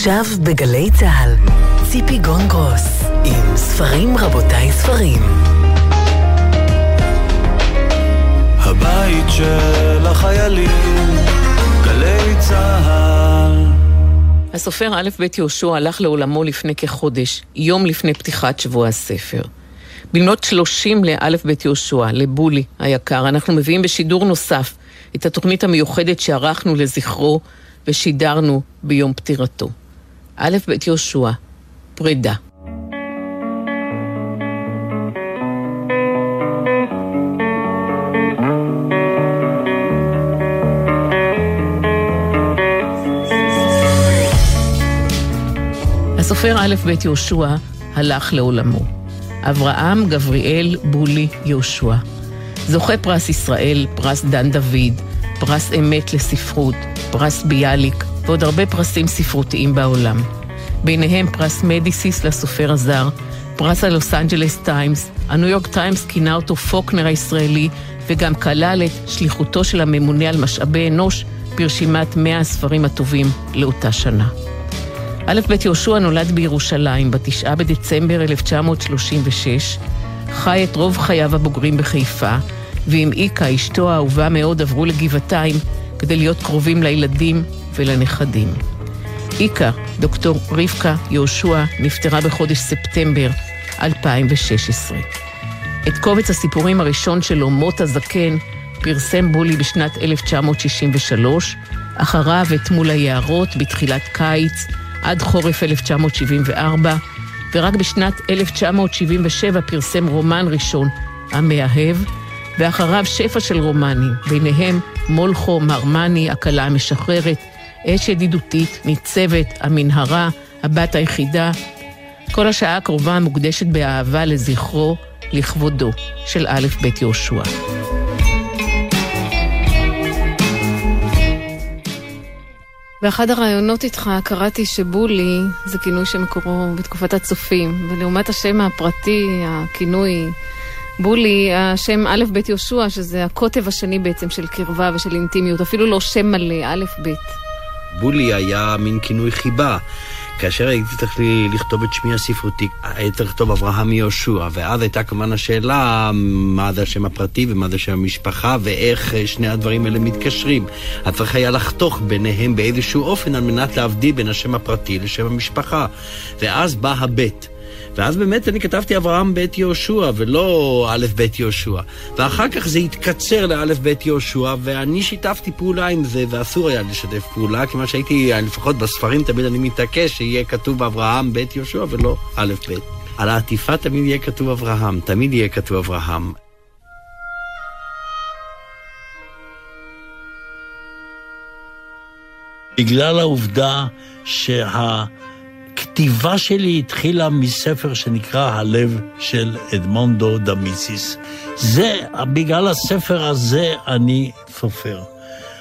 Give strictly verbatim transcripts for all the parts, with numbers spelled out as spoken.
עכשיו בגלי צהל, ציפי גון גרוס עם ספרים רבותיי ספרים. הבית של החיילים, גלי צהל. הסופר א' ב' יהושע הלך לעולמו לפני כחודש, יום לפני פתיחת שבוע הספר. במלאת שלושים לאלף בית יהושע, לבולי היקר, אנחנו מביאים בשידור נוסף את התוכנית המיוחדת שערכנו לזכרו ושידרנו ביום פטירתו. א' בית יהושע, פרידה. הסופר א' בית יהושע הלך לעולמו. אברהם גבריאל בולי יהושע, זוכה פרס ישראל, פרס דן דוד, פרס אמת לספרות, פרס ביאליק ועוד הרבה פרסים ספרותיים בעולם, ביניהם פרס מדיסיס לסופר הזר, פרס הלוס אנג'לס טיימס. הניו יורק טיימס כינה אותו פוקנר הישראלי, וגם כלל את שליחותו של הממונה על משאבי אנוש ברשימת מאה הספרים הטובים לאותה שנה. א' ב' יהושע נולד בירושלים בתשעה בדצמבר אלף תשע מאות שלושים ושש, חי את רוב חייו הבוגרים בחיפה, ועם איקה, אשתו האהובה מאוד, עברו לגבעתיים כדי להיות קרובים לילדים ולנכדים. איקה, דוקטור רבקה יהושע, נפטרה בחודש ספטמבר אלפיים ושש עשרה. את קובץ הסיפורים הראשון שלו, מות הזקן, פרסם בולי בשנת אלף תשע מאות שישים ושלוש, אחריו את מול היערות בתחילת קיץ, עד חורף אלף תשע מאות שבעים וארבע, ורק בשנת אלף תשע מאות שבעים ושבע פרסם רומן ראשון, המאהב, ואחריו שפע של רומנים, ביניהם מולכו, מרמני, הקלה המשחררת, אש ידידותית, ניצבת, המנהרה, הבת היחידה. כל השעה הקרובה מוקדשת באהבה לזכרו, לכבודו של א' ב' יהושע. באחד הרעיונות איתך קראתי שבולי זה כינוי שמקורו בתקופת הצופים, ולעומת השם הפרטי, הכינוי בולי, השם א' ב' יהושע, שזה הקוטב השני בעצם של קרבה ושל אינטימיות, אפילו לא שם מלא, א' ב'. בולי היה מין כינוי חיבה. כאשר הייתי צריך לכתוב את שמי הספרותי, הייתי לכתוב אברהם יהושע, ואז הייתה כמובן השאלה מה זה השם הפרטי ומה זה שם המשפחה ואיך שני הדברים האלה מתקשרים. אז צריך היה לחתוך ביניהם באיזשהו אופן על מנת להבדיל בין השם הפרטי לשם המשפחה, ואז בא הבית. ואז באמת אני כתבתי אברהם בית יהושע ולא א' בית יהושע, ואחר כך זה התקצר לא' בית יהושע, ואני שיתפתי פעולה עם זה, ואסור היה לשתף פעולה, כמה שהייתי, לפחות בספרים תמיד אני מתעקש שיהיה כתוב אברהם בית יהושע ולא א' בית. על העטיפה תמיד יהיה כתוב אברהם, תמיד יהיה כתוב אברהם. בגלל העובדה שה... הכתיבה שלי התחילה מספר שנקרא הלב של אדמונדו דה אמיציס. זה, בגלל הספר הזה אני סופר.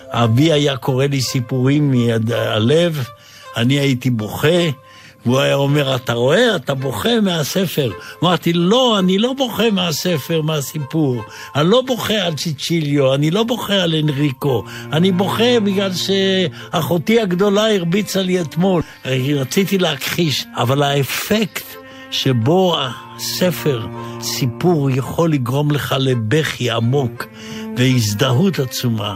אבי היה קורא לי סיפורים מיד הלב, אני הייתי בוכה, והוא היה אומר, אתה רואה, אתה בוכה מהספר. אמרתי, לא, אני לא בוכה מהספר, מהסיפור. אני לא בוכה על צ'יצ'יליו, אני לא בוכה על אנריקו. אני בוכה בגלל שאחותי הגדולה הרביצה לי אתמול. רציתי להכחיש, אבל האפקט שבו הספר, סיפור, יכול לגרום לך לבכי עמוק והזדהות עצומה.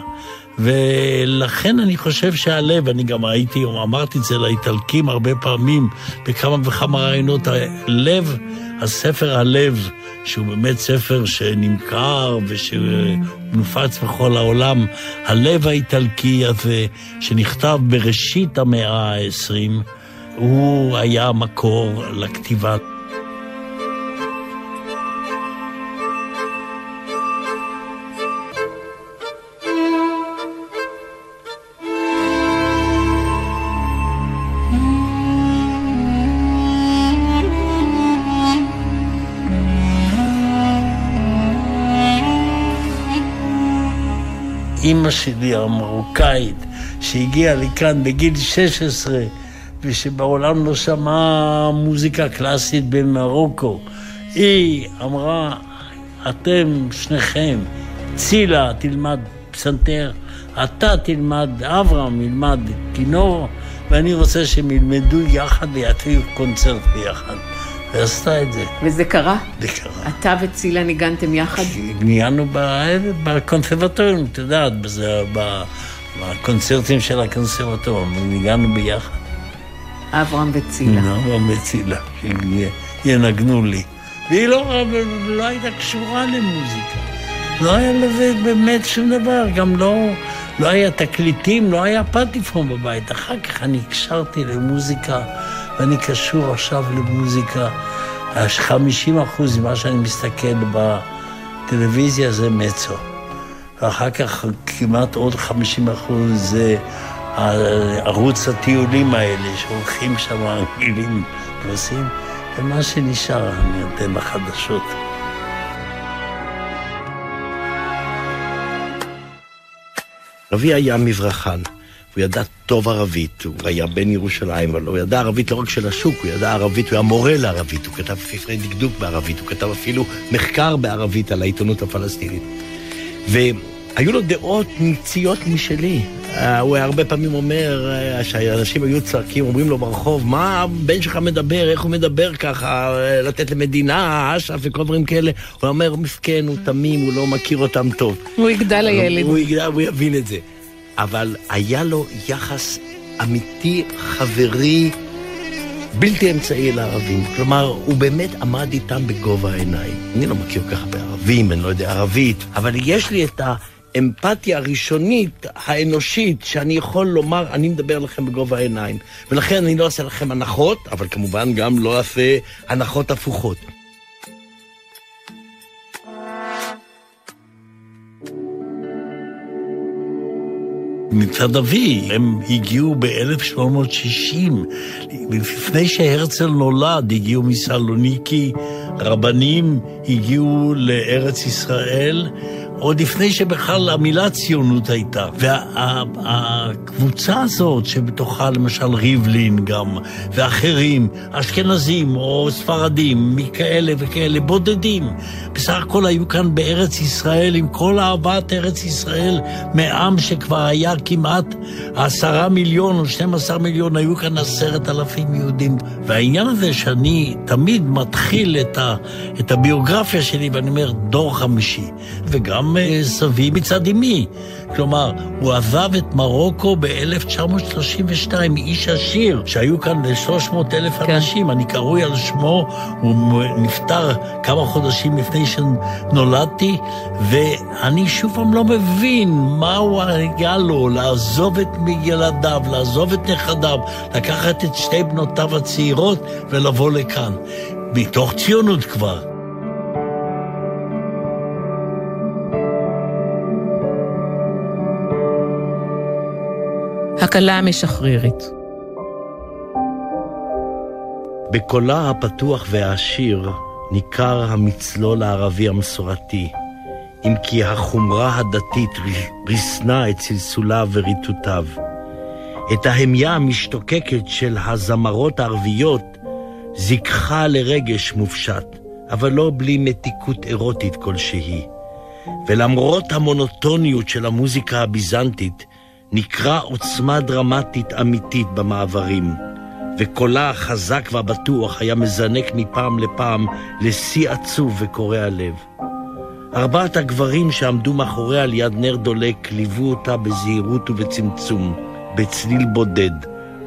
ולכן אני חושב שהלב, אני גם הייתי, אמרתי את זה לאיטלקים הרבה פעמים, בכמה וכמה רעיונות, הלב, הספר הלב, שהוא באמת ספר שנמכר ושנופץ בכל העולם, הלב האיטלקי הזה, שנכתב בראשית המאה העשרים, הוא היה מקור לכתיבה. אמא שלי המרוקאית שהגיעה לכאן בגיל שש עשרה ושבעולם לא שמעה מוזיקה קלאסית במרוקו, היא אמרה, אתם שניכם, צילה תלמד פסנתר, אתה תלמד, אברהם ילמד כינור, ואני רוצה שהם ילמדו יחד ויעטריו קונצרט ביחד. ועשתה את זה. וזה קרה? זה קרה. אתה וצילה ניגנתם יחד? ניגענו בקונסרבטוריון, את יודעת, בזה, בקונצרטים של הקונסרבטוריון, ניגענו ביחד. אברהם וצילה. אברהם וצילה, ינגנו לי. והיא לא, לא הייתה קשורה למוזיקה. לא היה לזה באמת שום דבר, גם לא, לא היה תקליטים, לא היה פטיפון בבית. אחר כך אני הקשרתי למוזיקה, ואני קשור עכשיו למוזיקה. חמישים אחוז ממה שאני מסתכל בטלוויזיה זה מצו. ואחר כך כמעט עוד חמישים אחוז זה ערוץ הטיולים האלה, שהולכים שם הגילים ועושים. ומה שנשאר, אני אתן לחדשות. רבי היה מברחן, הוא ידע טוב ערבית, הוא היה בן ירושלים, אבל הוא ידע ערבית לא רק של השוק, הוא ידע ערבית, הוא היה מורה לערבית, הוא כתב ספרי דקדוק בערבית, הוא כתב אפילו מחקר בערבית על העיתונות הפלסטינית. והיו לו דעות ניציות משלי. הוא הרבה פעמים אומר, שהאנשים היו צועקים, אומרים לו ברחוב, מה הבן שלך מדבר, איך הוא מדבר ככה, לתת למדינה, אשף וכל דברים כאלה. הוא אומר, מסכן, הוא תמים, הוא לא מכיר אותם טוב. הוא יגדל הילד. הוא יגדל, הוא יבין את זה. אבל היה לו יחס אמיתי, חברי, בלתי אמצעי לערבים. כלומר, הוא באמת עמד איתם בגובה העיניים. אני לא מכיר ככה בערבים, אני לא יודע ערבית, אבל יש לי את ה... אמפתיה הראשונית, האנושית, שאני יכול לומר, אני מדבר לכם בגובה העיניים. ולכן אני לא אעשה לכם הנחות, אבל כמובן גם לא אעשה הנחות הפוכות. מצד אבי, הם הגיעו ב-אלף שבע מאות שישים. לפני שהרצל נולד, הגיעו מסלוניקי, רבנים הגיעו לארץ ישראל, עוד לפני שבכלל המילה ציונות הייתה. והקבוצה הזאת שבתוכה למשל ריבלין גם, ואחרים, אשכנזים או ספרדים, מכאלה וכאלה, בודדים. בסך הכל היו כאן בארץ ישראל, עם כל אהבת ארץ ישראל, מעם שכבר היה כמעט עשרה מיליון או שתים עשר מיליון, היו כאן עשרת אלפים יהודים. והעניין הזה שאני תמיד מתחיל את, ה, את הביוגרפיה שלי, ואני אומר דור חמישי, וגם סבי מצד אמי. כלומר, הוא עזב את מרוקו ב-אלף תשע מאות שלושים ושתיים, איש עשיר, שהיו כאן ל-שלוש מאות אלף כן. אנשים. אני קרוי על שמו, הוא נפטר כמה חודשים לפני שנולדתי, ואני שוב פעם לא מבין מה הוא היה לו, לעזוב את ילדיו, לעזוב את נכדיו, לקחת את שתי בנותיו הצעירות ולבוא לכאן. מתוך ציונות כבר. הקלה המשחררת. בקולה הפתוח והעשיר ניכר המצלול הערבי המסורתי, אם כי החומרה הדתית ריסנה את סלסוליו וריטוטיו. את ההמיה המשתוקקת של הזמרות הערביות זיקחה לרגש מופשט, אבל לא בלי מתיקות אירוטית כלשהי. ולמרות המונוטוניות של המוזיקה הביזנטית, נקרא עוצמה דרמטית אמיתית במעברים, וקולה החזק והבטוח היה מזנק מפעם לפעם לשיא עצוב וקורע לב. ארבעת הגברים שעמדו מאחוריה ליד נר דולק ליוו אותה בזהירות ובצמצום, בצליל בודד,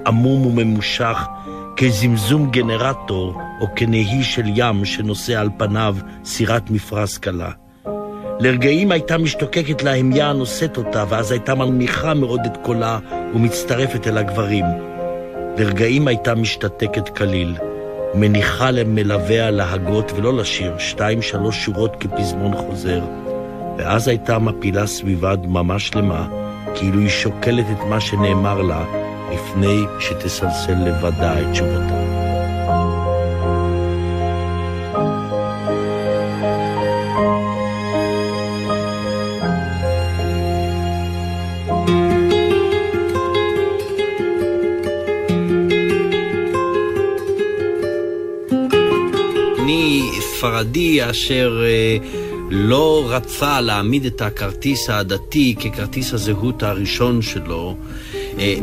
עמום וממושך, כזמזום גנרטור או כנהי של ים שנושא על פניו סירת מפרס קלה. לרגעים הייתה משתוקקת להמיה הנושאת אותה, ואז הייתה מנמיכה מאוד את קולה ומצטרפת אל הגברים. לרגעים הייתה משתתקת כליל, מניחה למלווה להגות ולא לשיר, שתיים שלוש שורות כפזמון חוזר. ואז הייתה מפילה סביבה דממה שלמה, כאילו היא שוקלת את מה שנאמר לה, לפני שתסלסל לבדה את תשובתה. ספרדי אשר לא רצה להעמיד את הכרטיס העדתי ככרטיס הזהות הראשון שלו,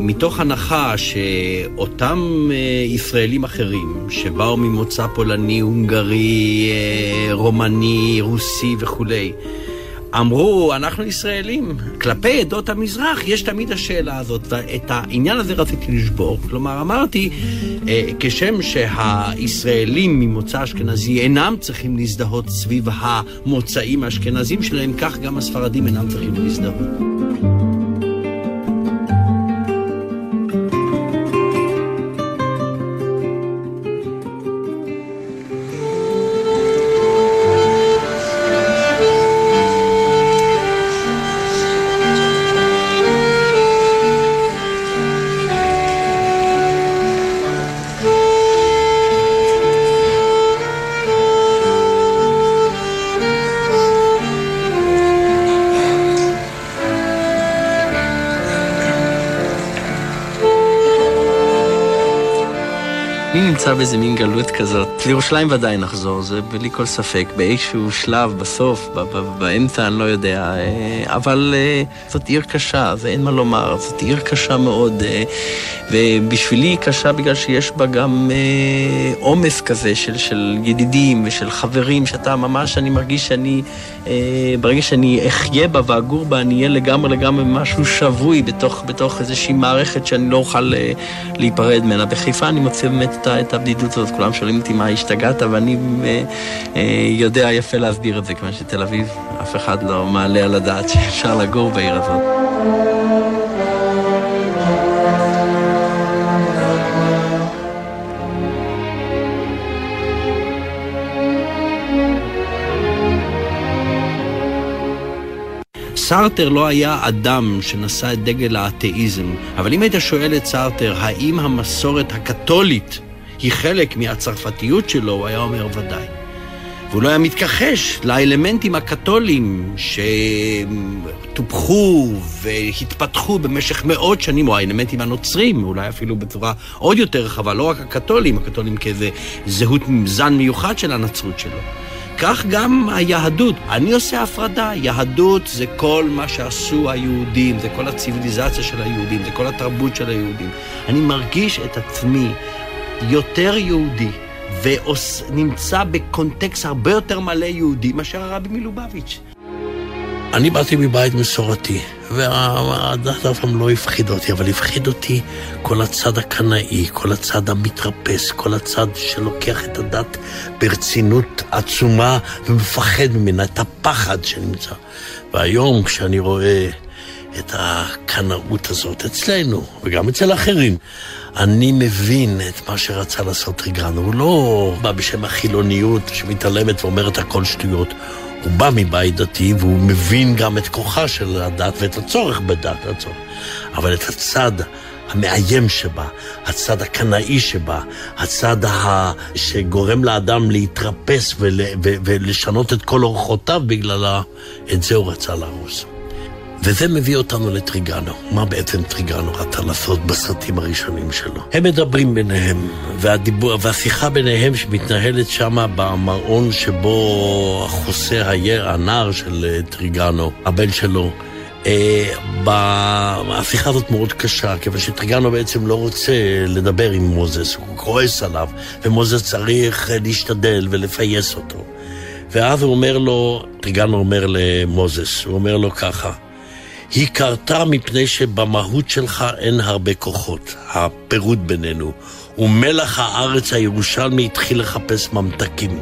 מתוך הנחה שאותם ישראלים אחרים שבאו ממוצא פולני, הונגרי, רומני, רוסי וכולי, אמרו, אנחנו ישראלים. כלפי עדות המזרח יש תמיד השאלה הזאת. את העניין הזה רציתי לשבור. כלומר, אמרתי, כשם שהישראלים ממוצא אשכנזי אינם צריכים להזדהות סביב המוצאים האשכנזים שלהם, כך גם הספרדים אינם צריכים להזדהות. נמצא באיזה מין גלות כזאת. לירושלים ודאי נחזור, זה בלי כל ספק, באיזשהו שלב, בסוף, באמצע, אני לא יודע, אבל זאת עיר קשה, זה אין מה לומר, זאת עיר קשה מאוד, ובשבילי היא קשה בגלל שיש בה גם עומס כזה של, של ידידים ושל חברים, שאתה ממש, אני מרגיש שאני, ברגע שאני אחיה בה ואגור בה, אני אהיה לגמרי לגמרי משהו שבוי בתוך, בתוך איזושהי מערכת שאני לא אוכל להיפרד ממנה. בחיפה אני מוצא באמת את את הבדידות הזאת, כולם שואלים אותי מה השתגעת, ואני אה, אה, יודע יפה להסביר את זה, כיוון שתל אביב אף אחד לא מעלה על הדעת שאפשר לגור בעיר הזאת. סארטר לא היה אדם שנשא את דגל האתאיזם, אבל אם היית שואל את סארטר האם המסורת הקתולית היא חלק מהצרפתיות שלו, הוא היה אומר ודאי. והוא לא היה מתכחש לאלמנטים הקתולים שטופחו והתפתחו במשך מאות שנים, או האלמנטים הנוצרים, אולי אפילו בצורה עוד יותר רחבה, לא רק הקתולים, הקתולים כאיזה זהות זן מיוחד של הנצרות שלו. כך גם היהדות. אני עושה הפרדה. יהדות זה כל מה שעשו היהודים, זה כל הציביליזציה של היהודים, זה כל התרבות של היהודים. אני מרגיש את עצמי יותר יהודי, ונמצא בקונטקסט הרבה יותר מלא יהודי מאשר הרבי מלובביץ'. אני באתי מבית מסורתי, והדת אף פעם לא הפחיד אותי, אבל הפחיד אותי כל הצד הקנאי, כל הצד המתרפס, כל הצד שלוקח את הדת ברצינות עצומה ומפחד ממנה, את הפחד שנמצא. והיום כשאני רואה את הקנאות הזאת אצלנו, וגם אצל אחרים, אני מבין את מה שרצה לעשות טריגנו. הוא לא בא בשם החילוניות שמתעלמת ואומרת הכל שטויות. הוא בא מבית דתי והוא מבין גם את כוחה של הדת ואת הצורך בדת, הצורך. אבל את הצד המאיים שבה, הצד הקנאי שבה, הצד ה... שגורם לאדם להתרפס ול... ו... ולשנות את כל אורחותיו בגללה, את זה הוא רצה להרוס. וזה מביא אותנו לטריגנו. מה בעצם טריגנו רצה לעשות בסרטים הראשונים שלו? הם מדברים ביניהם, והדיבור, והשיחה ביניהם שמתנהלת שם במרעון שבו חוסה היר, הנער של טריגנו, הבן שלו, השיחה הזאת מאוד קשה, כיוון שטריגנו בעצם לא רוצה לדבר עם מוזס, הוא כועס עליו, ומוזס צריך להשתדל ולפייס אותו. ואז הוא אומר לו, טריגנו אומר למוזס, הוא אומר לו ככה, היא קרתה מפני שבמהות שלך אין הרבה כוחות, הפירוט בינינו, ומלח הארץ הירושלמי התחיל לחפש ממתקים.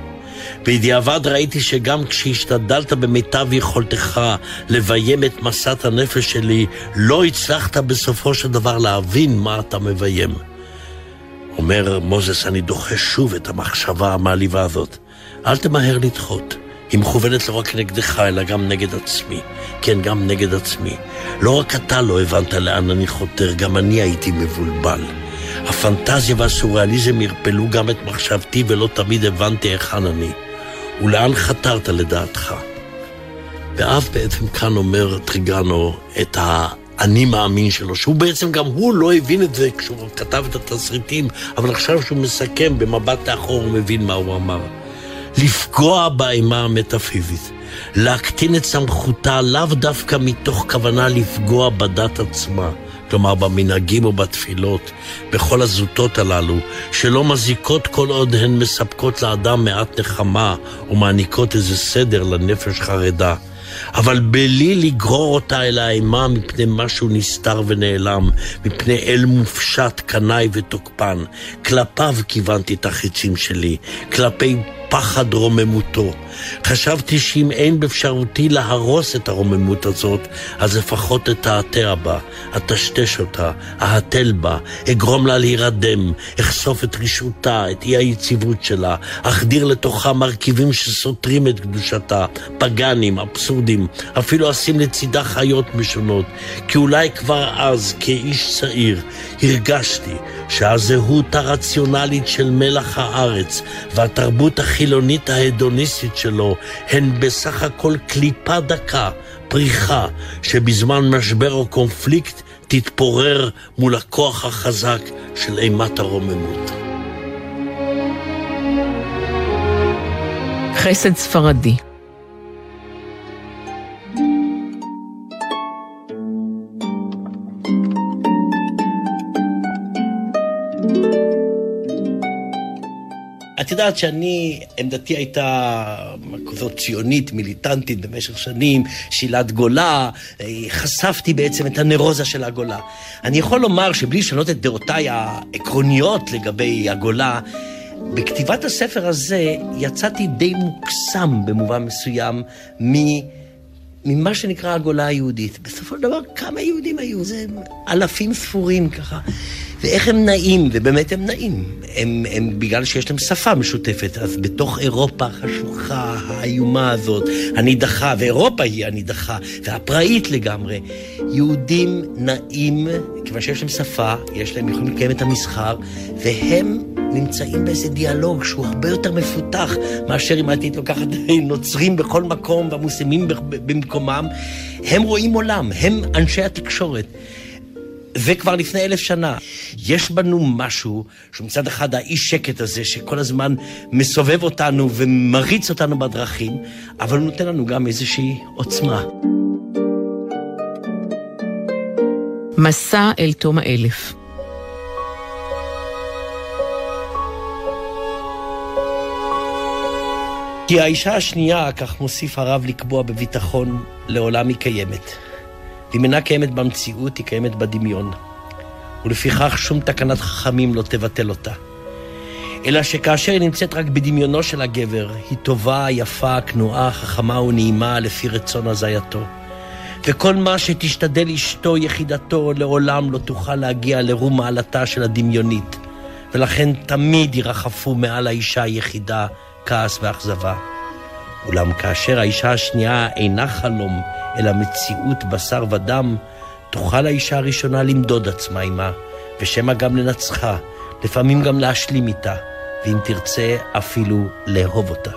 בדיעבד ראיתי שגם כשהשתדלת במיטב יכולתך לביים את מסת הנפש שלי, לא הצלחת בסופו של דבר להבין מה אתה מביים. אומר מוזס, אני דוחה שוב את המחשבה המעליבה הזאת. אל תמהר לדחות. היא מכוונת לא רק נגדך, אלא גם נגד עצמי. כן, גם נגד עצמי. לא רק אתה לא הבנת לאן אני חותר, גם אני הייתי מבולבל. הפנטזיה והסוריאליזם הרפלו גם את מחשבתי, ולא תמיד הבנתי איכן אני. ולאן חתרת לדעתך? ואף בעצם כאן אומר טריגנו את ה... אני מאמין שלו, שהוא בעצם גם הוא לא הבין את זה כשהוא כתב את התסריטים, אבל עכשיו שהוא מסכם במבט לאחור, הוא מבין מה הוא אמר. לפגוע באימה המטאפיזית, להקטין את סמכותה לאו דווקא מתוך כוונה לפגוע בדת עצמה, כלומר במנהגים ובתפילות, בכל הזוטות הללו, שלא מזיקות כל עוד הן מספקות לאדם מעט נחמה ומעניקות איזה סדר לנפש חרדה. אבל בלי לגרור אותה אל האימה מפני משהו נסתר ונעלם, מפני אל מופשט, קנאי ותוקפן, כלפיו כיוונתי את החיצים שלי, כלפי פחד רוממותו. חשבתי שאם אין באפשרותי להרוס את הרוממות הזאת, אז לפחות אתעתע בה, אטשטש אותה, אהתל בה, אגרום לה להירדם, אחשוף את רשעותה, את אי היציבות שלה, אחדיר לתוכה מרכיבים שסותרים את קדושתה, פגנים, אבסורדים, אפילו אשים לצידה חיות משונות, כי אולי כבר אז, כאיש צעיר, הרגשתי שהזהות הרציונלית של מלח הארץ והתרבות החילונית ההדוניסטית שלו הן בסך הכל קליפה דקה, פריחה, שבזמן משבר או קונפליקט תתפורר מול הכוח החזק של אימת הרוממות. חסד ספרדי. את יודעת שאני, עמדתי הייתה כזאת ציונית, מיליטנטית במשך שנים, שילת גולה, חשפתי בעצם את הנרוזה של הגולה. אני יכול לומר שבלי לשנות את דעותיי העקרוניות לגבי הגולה, בכתיבת הספר הזה יצאתי די מוקסם במובן מסוים ממה שנקרא הגולה היהודית. בסופו של דבר כמה יהודים היו, זה אלפים ספורים ככה. ואיך הם נעים, ובאמת הם נעים. הם, הם, בגלל שיש להם שפה משותפת, אז בתוך אירופה החשוכה, האיומה הזאת, הנידחה, ואירופה היא הנידחה, והפראית לגמרי. יהודים נעים, כיוון שיש להם שפה, יש להם יכולים לקיים את המסחר, והם נמצאים באיזה דיאלוג שהוא הרבה יותר מפותח, מאשר אם הייתי לוקחת נוצרים בכל מקום, והמוסלמים במקומם. הם רואים עולם, הם אנשי התקשורת. וכבר לפני אלף שנה, יש בנו משהו שמצד אחד האי שקט הזה שכל הזמן מסובב אותנו ומריץ אותנו בדרכים, אבל הוא נותן לנו גם איזושהי עוצמה. מסע אל תום האלף. כי האישה השנייה, כך מוסיף הרב לקבוע בביטחון, לעולם היא קיימת. אם אינה קיימת במציאות, היא קיימת בדמיון. ולפיכך שום תקנת חכמים לא תבטל אותה. אלא שכאשר היא נמצאת רק בדמיונו של הגבר, היא טובה, יפה, כנועה, חכמה ונעימה לפי רצון הזייתו. וכל מה שתשתדל אשתו, יחידתו, לעולם לא תוכל להגיע לרום מעלתה של הדמיונית. ולכן תמיד ירחפו מעל האישה היחידה, כעס ואכזבה. אולם כאשר האישה השנייה אינה חלום, אלא מציאות בשר ודם, תוכל האישה הראשונה למדוד עצמה עימה, ושמה גם לנצחה, לפעמים גם להשלים איתה, ואם תרצה אפילו לאהוב אותה.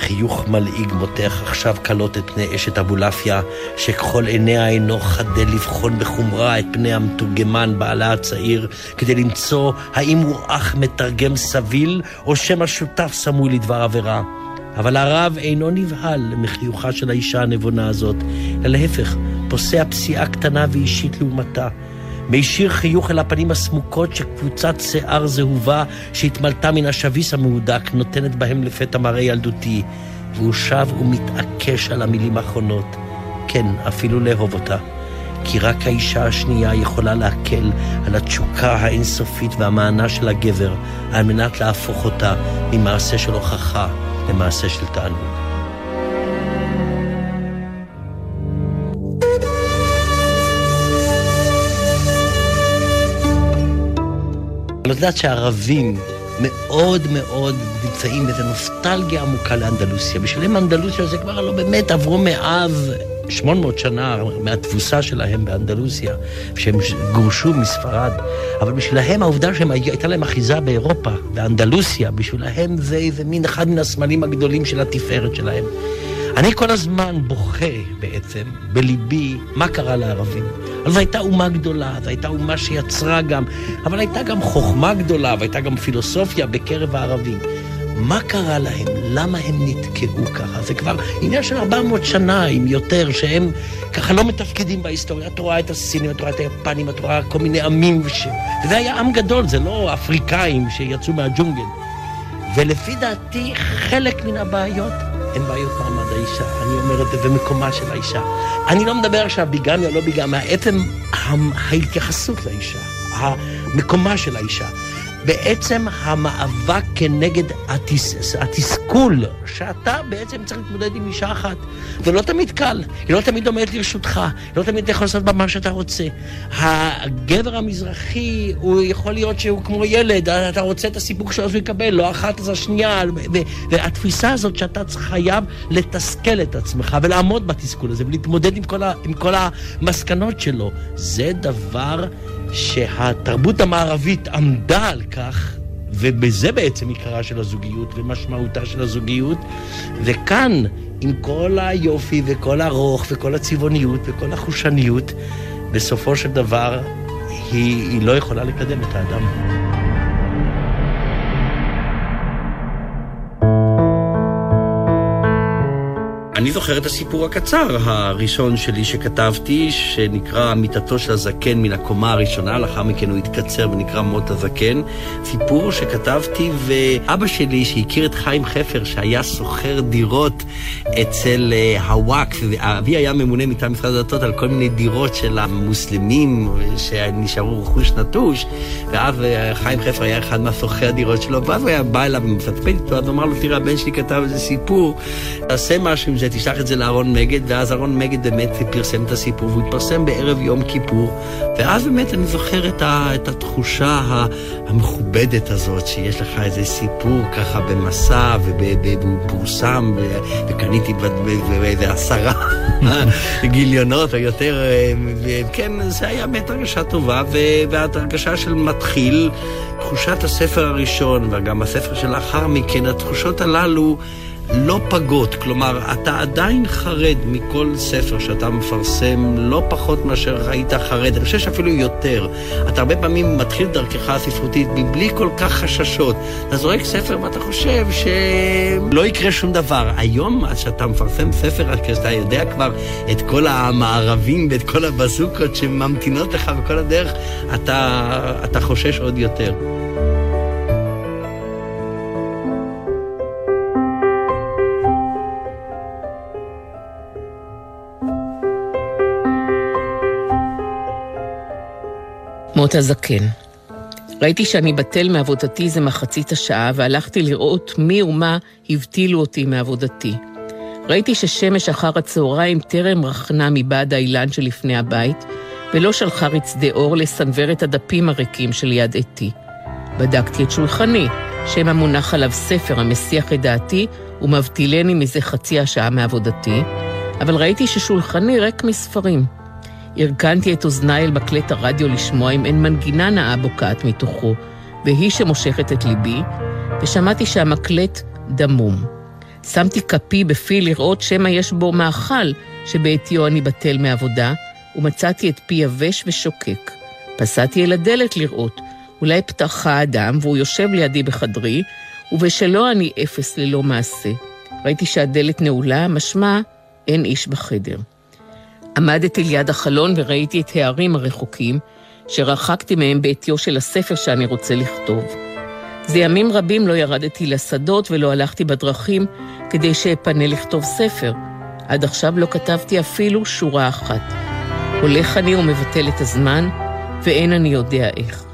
חיוך מלאיג מותך עכשיו קלות את פני אשת אבולעפיה, שככל עיניה אינו חדל לבחון בחומרה את פני המתורגמן בעלה הצעיר, כדי למצוא האם הוא אך מתרגם סביל, או שמא שותף סמוי לדבר עבירה. אבל הרב אינו נבהל מחיוכה של האישה הנבונה הזאת, אלא להפך, פוסע פסיעה קטנה ואישית לעומתה. מישיר חיוך אל הפנים הסמוקות שקבוצת שיער זהובה שהתמלתה מן השביס המהודק נותנת בהם לפתע מראה ילדותי, והוא שב ומתעקש על המילים האחרונות. כן, אפילו לאהוב אותה, כי רק האישה השנייה יכולה להקל על התשוקה האינסופית והמענה של הגבר, על מנת להפוך אותה ממעשה של הוכחה למעשה של תענוג. אני יודעת שהערבים מאוד מאוד נמצאים איזו נוסטלגיה עמוקה לאנדלוסיה. בשבילים אנדלוסיה זה כבר לא באמת עברו מאז שמונה מאות שנה מהתבוסה שלהם באנדלוסיה, שהם גורשו מספרד, אבל בשבילהם העובדה שהייתה להם אחיזה באירופה, באנדלוסיה, בשבילהם זה איזה מין אחד מן הסמלים הגדולים של התפארת שלהם. אני כל הזמן בוכה בעצם, בליבי, מה קרה לערבים. אז זו הייתה אומה גדולה, זו הייתה אומה שיצרה גם, אבל הייתה גם חוכמה גדולה, והייתה גם פילוסופיה בקרב הערבים. מה קרה להם? למה הם נתקעו ככה? זה כבר עניין של ארבע מאות שנה, אם יותר, שהם ככה לא מתפקדים בהיסטוריה. את רואה את הסינים, את רואה את היפנים, את רואה כל מיני עמים. וש... וזה היה עם גדול, זה לא אפריקאים שיצאו מהג'ונגל. ולפי דעתי, חלק מן הבעיות הן בעיות מעמד האישה. אני אומר את זה במקומה של האישה. אני לא מדבר עכשיו ביגמיה או לא ביגמיה, עצם ההתייחסות לאישה, המקומה של האישה. בעצם המאבק כנגד התס... התסכול, שאתה בעצם צריך להתמודד עם אישה אחת. זה לא תמיד קל, היא לא תמיד עומדת לרשותך, היא לא תמיד יכול לעשות במה שאתה רוצה. הגבר המזרחי, הוא יכול להיות שהוא כמו ילד, אתה רוצה את הסיפוק שלו, הוא יקבל, לא אחת, אז השנייה. ו... והתפיסה הזאת שאתה חייב לתסכל את עצמך ולעמוד בתסכול הזה, ולהתמודד עם כל, ה... עם כל המסקנות שלו, זה דבר שהתרבות המערבית עמדה על כך, ובזה בעצם עיקרה של הזוגיות ומשמעותה של הזוגיות. וכאן, עם כל היופי וכל הרוח וכל הצבעוניות וכל החושניות, בסופו של דבר היא, היא לא יכולה לקדם את האדם. אני זוכר את הסיפור הקצר הראשון שלי שכתבתי, שנקרא מיתתו של הזקן מן הקומה הראשונה, לאחר מכן הוא התקצר ונקרא מות הזקן. סיפור שכתבתי, ואבא שלי שהכיר את חיים חפר, שהיה סוחר דירות אצל הוואקף, ואבי היה ממונה מטעם משרד הדתות על כל מיני דירות של המוסלמים שנשארו רכוש נטוש, ואז חיים חפר היה אחד מהסוחרי הדירות שלו, ואז הוא היה בא אליו ומפטפט איתו, אז אמר לו, תראה, הבן שלי כתב איזה סיפור, תעשה משהו עם זה, תשלח את זה לארון מגד. ואז ארון מגד באמת פרסם את הסיפור, והוא התפרסם בערב יום כיפור. ואז באמת אני זוכר את, ה, את התחושה המכובדת הזאת, שיש לך איזה סיפור ככה במסע, והוא פורסם, וקניתי באיזה עשרה גיליונות או יותר. כן, זה היה באמת הרגשה טובה, וההרגשה של מתחיל, תחושת הספר הראשון, וגם הספר שלאחר מכן, התחושות הללו לא פגות, כלומר, אתה עדיין חרד מכל ספר שאתה מפרסם, לא פחות מאשר היית חרד, אני חושב שאפילו יותר. אתה הרבה פעמים מתחיל דרכך הספרותית מבלי כל כך חששות. אתה זורק ספר ואתה חושב שלא יקרה שום דבר. היום, אז שאתה מפרסם ספר, כשאתה יודע כבר את כל המערבים ואת כל הבזוקות שממתינות לך בכל הדרך, אתה, אתה חושש עוד יותר. מות הזקן. ראיתי שאני בטל מעבודתי זה מחצית השעה, והלכתי לראות מי ומה הבטילו אותי מעבודתי. ראיתי ששמש אחר הצהריים טרם רחנה מבעד האילן שלפני הבית, ולא שלחה רצדי אור לסנבר את הדפים הריקים שליד עתי. בדקתי את שולחני, שם המונח עליו ספר המסיח את דעתי, ומבטילני מזה חצי השעה מעבודתי, אבל ראיתי ששולחני רק מספרים. ארגנתי את אוזני אל מקלט הרדיו לשמוע אם אין מנגינה נאה בוקעת מתוכו, והיא שמושכת את ליבי, ושמעתי שהמקלט דמום. שמתי כפי בפי לראות שמה יש בו מאכל שבעתיו אני בטל מעבודה, ומצאתי את פי יבש ושוקק. פסעתי אל הדלת לראות, אולי פתחה אדם והוא יושב לידי בחדרי, ובשלו אני אפס ללא מעשה. ראיתי שהדלת נעולה, משמע אין איש בחדר. עמדתי ליד החלון וראיתי את הערים הרחוקים, שרחקתי מהם בעתיו של הספר שאני רוצה לכתוב. זה ימים רבים לא ירדתי לשדות ולא הלכתי בדרכים כדי שאפנה לכתוב ספר. עד עכשיו לא כתבתי אפילו שורה אחת. הולך אני ומבטל את הזמן, ואין אני יודע איך.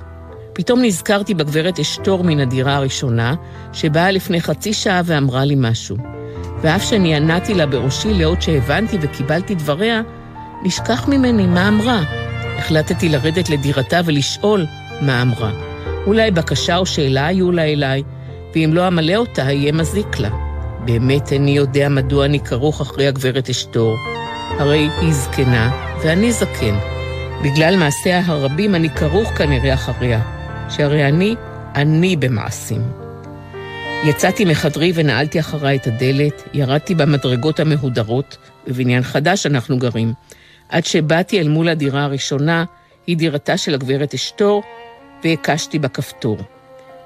פתאום נזכרתי בגברת אשתור מן הדירה הראשונה, שבאה לפני חצי שעה ואמרה לי משהו. ואף שאני ענתי לה בראשי לעוד שהבנתי וקיבלתי דבריה, נשכח ממני מה אמרה. החלטתי לרדת לדירתה ולשאול מה אמרה. אולי בקשה או שאלה היו לה אליי, ואם לא אמלא אותה, יהיה מזיק לה. באמת איני יודע מדוע אני כרוך אחרי הגברת אשתור. הרי היא זקנה, ואני זקן. בגלל מעשיה הרבים אני כרוך כנראה אחריה, שהרי אני, אני במעשים. יצאתי מחדרי ונעלתי אחריי את הדלת, ירדתי במדרגות המהודרות, בבניין חדש אנחנו גרים. עד שבאתי אל מול הדירה הראשונה, היא דירתה של הגברת אשתור, והקשתי בכפתור.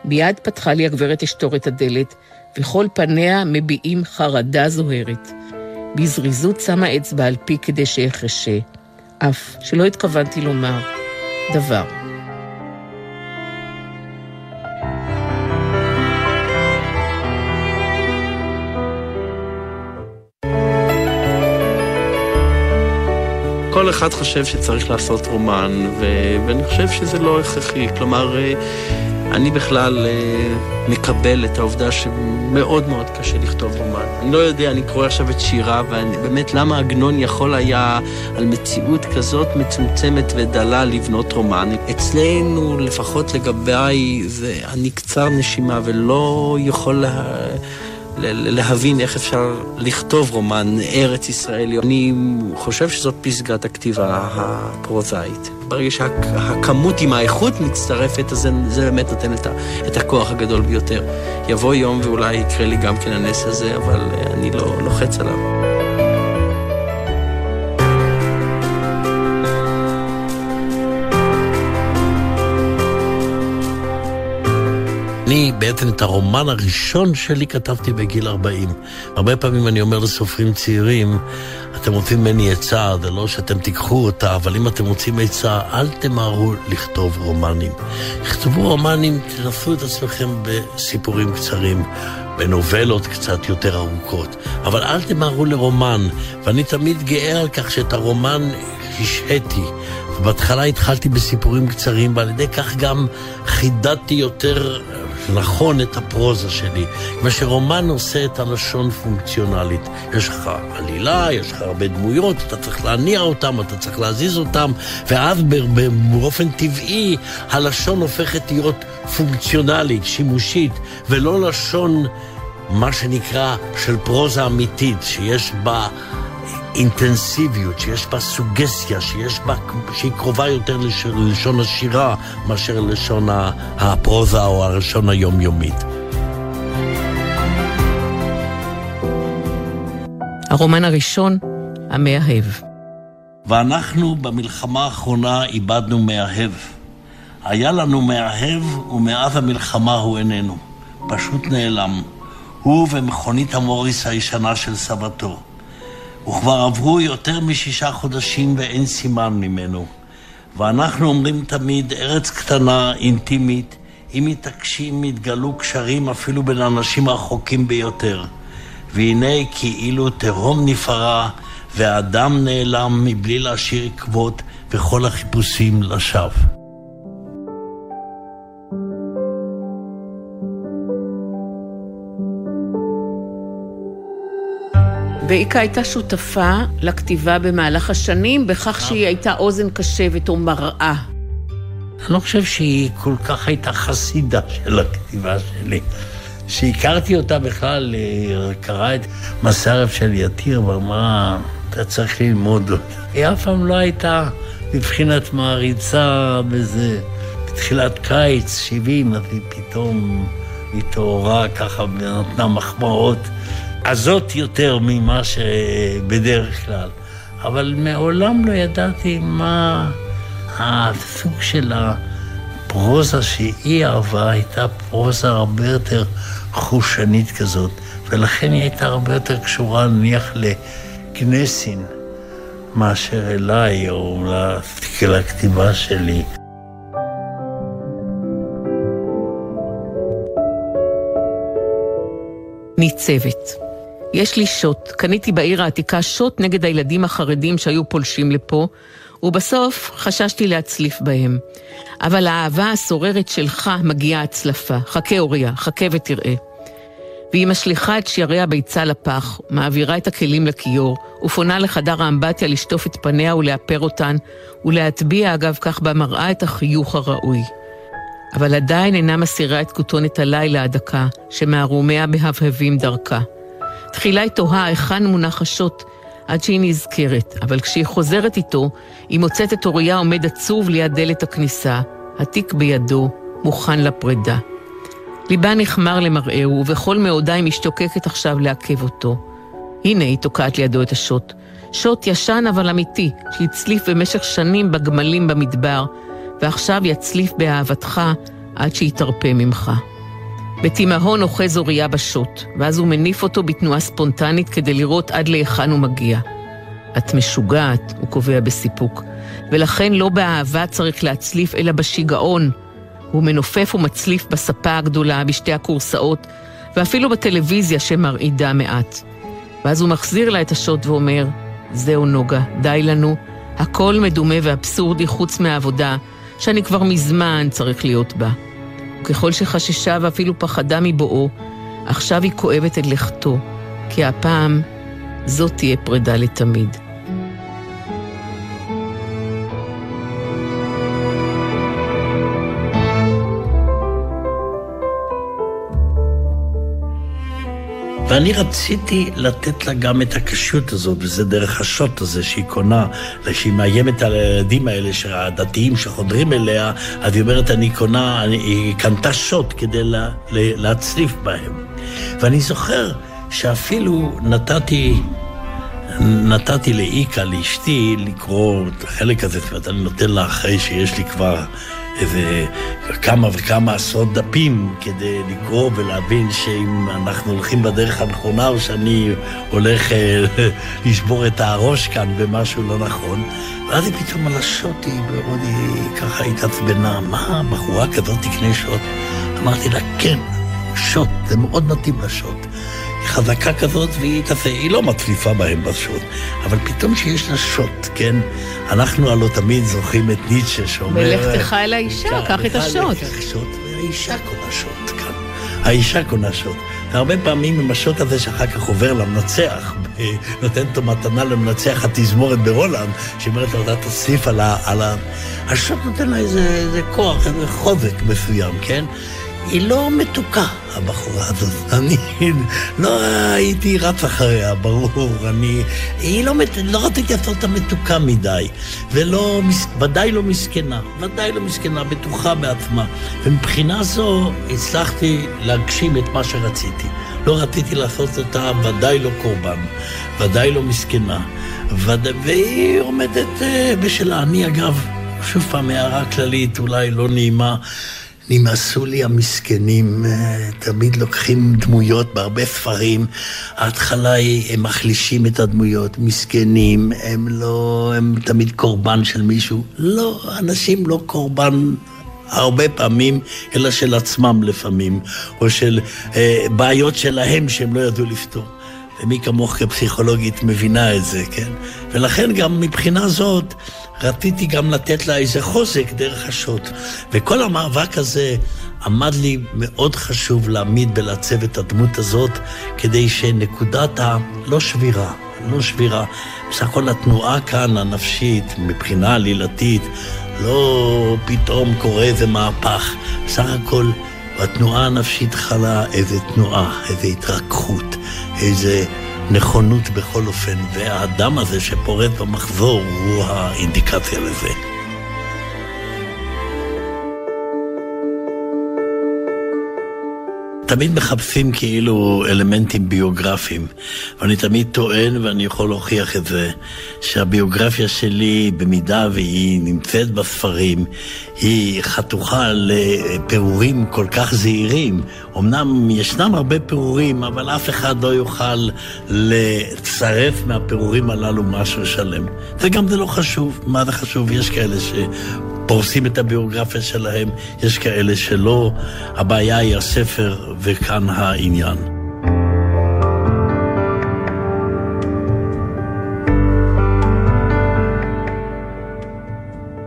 ביד פתחה לי הגברת אשתור את הדלת, וכל פניה מביעים חרדה זוהרת. בזריזות שמה אצבע על פי כדי שיחשה, אף שלא התכוונתי לומר דבר. כל אחד חושב שצריך לעשות רומן, ו... ואני חושב שזה לא הכרחי. כלומר, אני בכלל מקבל את העובדה שמאוד מאוד קשה לכתוב רומן. אני לא יודע, אני קורא עכשיו את שירה, ובאמת למה עגנון יכול היה על מציאות כזאת מצומצמת ודלה לבנות רומן. אצלנו, לפחות לגביי, זה אני קצר נשימה ולא יכול לה... להבין איך אפשר לכתוב רומן ארץ ישראלי. אני חושב שזאת פסגת הכתיבה הפרוזאית. ברגע שהכמות עם האיכות מצטרפת, אז זה באמת נותן את הכוח הגדול ביותר. יבוא יום ואולי יקרה לי גם כן הנס הזה, אבל אני לא לוחץ עליו. אני בעצם את הרומן הראשון שלי כתבתי בגיל ארבעים. הרבה פעמים אני אומר לסופרים צעירים, אתם רוצים מני עצה, זה לא שאתם תיקחו אותה, אבל אם אתם רוצים עצה, אל תמהרו לכתוב רומנים. לכתבו רומנים, תנסו את עצמכם בסיפורים קצרים, בנובלות קצת יותר ארוכות, אבל אל תמהרו לרומן, ואני תמיד גאה על כך שאת הרומן השהיתי. בהתחלה התחלתי בסיפורים קצרים, ועל ידי כך גם חידדתי יותר נכון את הפרוזה שלי. מה שרומן עושה את הלשון פונקציונלית. יש לך עלילה, יש לך הרבה דמויות, אתה צריך להניע אותם, אתה צריך להזיז אותם, ואז באופן טבעי הלשון הופכת להיות פונקציונלית, שימושית, ולא לשון מה שנקרא של פרוזה אמיתית, שיש בה אינטנסיביות, שיש בה סוגסיה, שיש בה, שהיא קרובה יותר ללשון השירה מאשר לשון הפרוזה או הלשון היומיומית. הרומן הראשון, המאהב. ואנחנו במלחמה האחרונה איבדנו מאהב. היה לנו מאהב ומאז המלחמה הוא איננו. פשוט נעלם. הוא ומכונית המוריס הישנה של סבתו. וכבר עברו יותר משישה חודשים ואין סימן ממנו. ואנחנו אומרים תמיד, ארץ קטנה, אינטימית, אם מתעקשים, מתגלו קשרים אפילו בין האנשים הרחוקים ביותר. והנה כאילו תהום נפרה, והאדם נעלם מבלי להשאיר עקבות וכל החיפושים לשווא. ואיקה הייתה שותפה לכתיבה במהלך השנים, בכך שהיא הייתה אוזן קשבת או מראה. אני לא חושב שהיא כל כך הייתה חסידה של הכתיבה שלי. שהכרתי אותה בכלל, קראה את מסערב של יתיר, ואמרה, אתה צריך ללמוד אותה. היא אף פעם לא הייתה מבחינת מעריצה בזה. בתחילת קיץ, שבעים, אז היא פתאום התעוררה ככה ונתנה מחמאות. הזאת יותר ממה שבדרך כלל, אבל מעולם לא ידעתי מה הסוג של הפרוזה שהיא אהבה, הייתה פרוזה הרבה יותר חושנית כזאת, ולכן היא הייתה הרבה יותר קשורה נניח לכנסין מאשר אליי או לכתיבה שלי. ניצבת. יש לי שוט. קניתי בעיר העתיקה שוט נגד הילדים החרדים שהיו פולשים לפה, ובסוף חששתי להצליף בהם. אבל האהבה הסוררת שלך מגיעה הצלפה. חכה אוריה, חכה ותראה. והיא משליחה את שירי הביצה לפח, מעבירה את הכלים לכיור, ופונה לחדר האמבטיה לשטוף את פניה ולאפר אותן, ולהטביע אגב כך במראה את החיוך הראוי. אבל עדיין אינה מסירה את כותונת הלילה הדקה, שמערומיה בהבהבים דרכה. תחילה היא תוהה היכן מונח השוט, עד שהיא נזכרת, אבל כשהיא חוזרת איתו, היא מוצאת את אוריה עומד עצוב ליד דלת הכניסה, התיק בידו, מוכן לפרידה. ליבה נחמר למראהו, ובכל מאודה היא משתוקקת עכשיו לעכב אותו. הנה היא תוקעת לידו את השוט. שוט ישן אבל אמיתי, שהצליף במשך שנים בגמלים במדבר, ועכשיו יצליף באהבתך עד שיתרפא ממך. בתימהון אוחז אוריה בשוט, ואז הוא מניף אותו בתנועה ספונטנית כדי לראות עד להיכן הוא מגיע. את משוגעת, הוא קובע בסיפוק, ולכן לא באהבה צריך להצליף אלא בשיגעון. הוא מנופף ומצליף בספה הגדולה, בשתי הקורסאות, ואפילו בטלוויזיה שמרעידה מעט. ואז הוא מחזיר לה את השוט ואומר, זהו נוגה, די לנו, הכל מדומה ואבסורדי חוץ מהעבודה, שאני כבר מזמן צריך להיות בה. וככל שחששה ואפילו פחדה מבואו, עכשיו היא כואבת את לכתו, כי הפעם זאת תהיה פרידה לתמיד. ואני רציתי לתת לה גם את הקשיות הזאת, וזה דרך השוט הזה שהיא קונה, שהיא מאיימת על הילדים האלה, הדתיים שחודרים אליה, אז היא אומרת, אני קונה, אני, היא קנתה שוט כדי לה, להצליף בהם. ואני זוכר שאפילו נתתי, נתתי לאיקה, לאשתי, לקרוא את החלק הזה, ואתה נותן לה אחרי שיש לי כבר איזה כמה וכמה עשרות דפים כדי לקרוא ולהבין שאם אנחנו הולכים בדרך הנכונה או שאני הולך לשבור את הראש כאן במשהו לא נכון. ואז היא פתאום על השוט, היא מאוד ככה התעצבנה, מה בחורה כזאת תקנה שוט? אמרתי לה, כן, שוט, זה מאוד מתאים לשוט. היא חזקה כזאת והיא תעשה, היא לא מצליפה בהם בשוט, אבל פתאום שיש לה שוט, כן? אנחנו הלא תמיד זוכרים את ניטשה שאומר... ולכתך אל האישה, קח את השוט. והאישה קונה שוט כאן. האישה קונה שוט. והרבה פעמים עם השוט הזה שאחר כך עובר למנצח, נותנת לו מתנה למנצח התזמורת ברולנד, שאומרת לו, אתה תוסיף על ה... השוט נותן לה איזה כוח, איזה חוזק מסוים, כן? היא לא מתוקה, הבחורה הזאת. אני לא הייתי רץ אחריה, ברור. אני... היא לא, לא רציתי לעשות אותה מתוקה מדי, ולא... ודאי לא מסכנה, ודאי לא מסכנה, בטוחה בעצמה. ומבחינה זו הצלחתי להגשים את מה שרציתי. לא רציתי לעשות אותה, ודאי לא קורבן, ודאי לא מסכנה. וד... והיא עומדת בשלה. אני אגב, שוב פעם, הערה כללית, אולי לא נעימה, נמאסו לי המסכנים, תמיד לוקחים דמויות בהרבה ספרים, ההתחלה היא, הם מחלישים את הדמויות, מסכנים, הם לא, הם תמיד קורבן של מישהו. לא, אנשים לא קורבן הרבה פעמים, אלא של עצמם לפעמים, או של אה, בעיות שלהם שהם לא ידעו לפתור. ומי כמוך כפסיכולוגית מבינה את זה, כן? ולכן גם מבחינה זאת, רציתי גם לתת לה איזה חוזק דרך השוט. וכל המאבק הזה עמד לי מאוד חשוב להעמיד ולעצב את הדמות הזאת, כדי שנקודת הלא שבירה, לא שבירה, בסך הכל התנועה כאן הנפשית, מבחינה עלילתית, לא פתאום קורה איזה מהפך, בסך הכל התנועה הנפשית חלה איזה תנועה, איזה התרככות, איזה נכונות בכל אופן, והאדם הזה שפורט במחזור הוא האינדיקציה לזה. תמיד מחפשים כאילו אלמנטים ביוגרפיים, ואני תמיד טוען, ואני יכול להוכיח את זה, שהביוגרפיה שלי, במידה והיא נמצאת בספרים, היא חתוכה לפירורים כל כך זהירים. אמנם ישנם הרבה פירורים, אבל אף אחד לא יוכל לצרף מהפירורים הללו משהו שלם. זה גם זה לא חשוב. מה זה חשוב? יש כאלה ש... פורסים את הביוגרפיה שלהם, יש כאלה שלא, הבעיה היא הספר, וכאן העניין.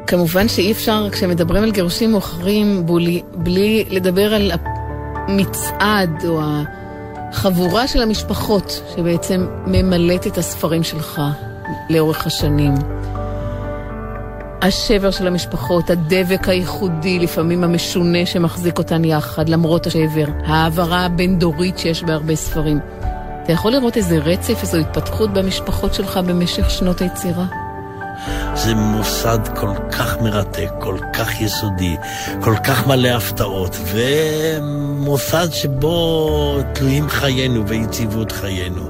כמובן שאי אפשר, כשמדברים על גירושים מאוחרים, בלי, בלי לדבר על המצעד או החבורה של המשפחות, שבעצם ממלאת את הספרים שלך לאורך השנים. השבר של המשפחות, הדבק הייחודי, לפעמים המשונה שמחזיק אותן יחד, למרות השבר, העברה הבין-דורית שיש בהרבה ספרים. אתה יכול לראות איזה רצף, איזו התפתחות במשפחות שלך במשך שנות היצירה? זה מוסד כל כך מרתק, כל כך יסודי, כל כך מלא הפתעות, ומוסד שבו תלויים חיינו ויציבות חיינו.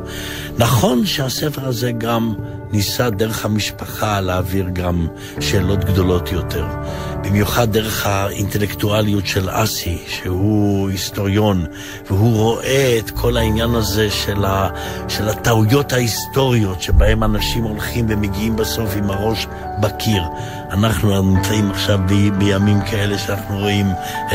נכון שהספר הזה גם ניסה דרך המשפחה להעביר גם שאלות גדולות יותר. במיוחד דרך האינטלקטואליות של אסי, שהוא היסטוריון, והוא רואה את כל העניין הזה של, ה, של הטעויות ההיסטוריות, שבהם אנשים הולכים ומגיעים בסוף עם הראש בקיר. אנחנו נמצאים עכשיו ב, בימים כאלה שאנחנו רואים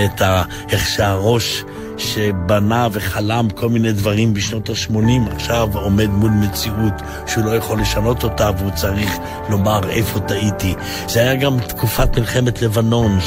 את ה, איך שהראש שבנה וחלם כל מיני דברים בשנות ה-שמונים, עכשיו עומד מול מציאות שהוא לא יכול לשנות אותה, והוא צריך לומר איפה טעיתי. זה היה גם תקופת מלחמת לבנון,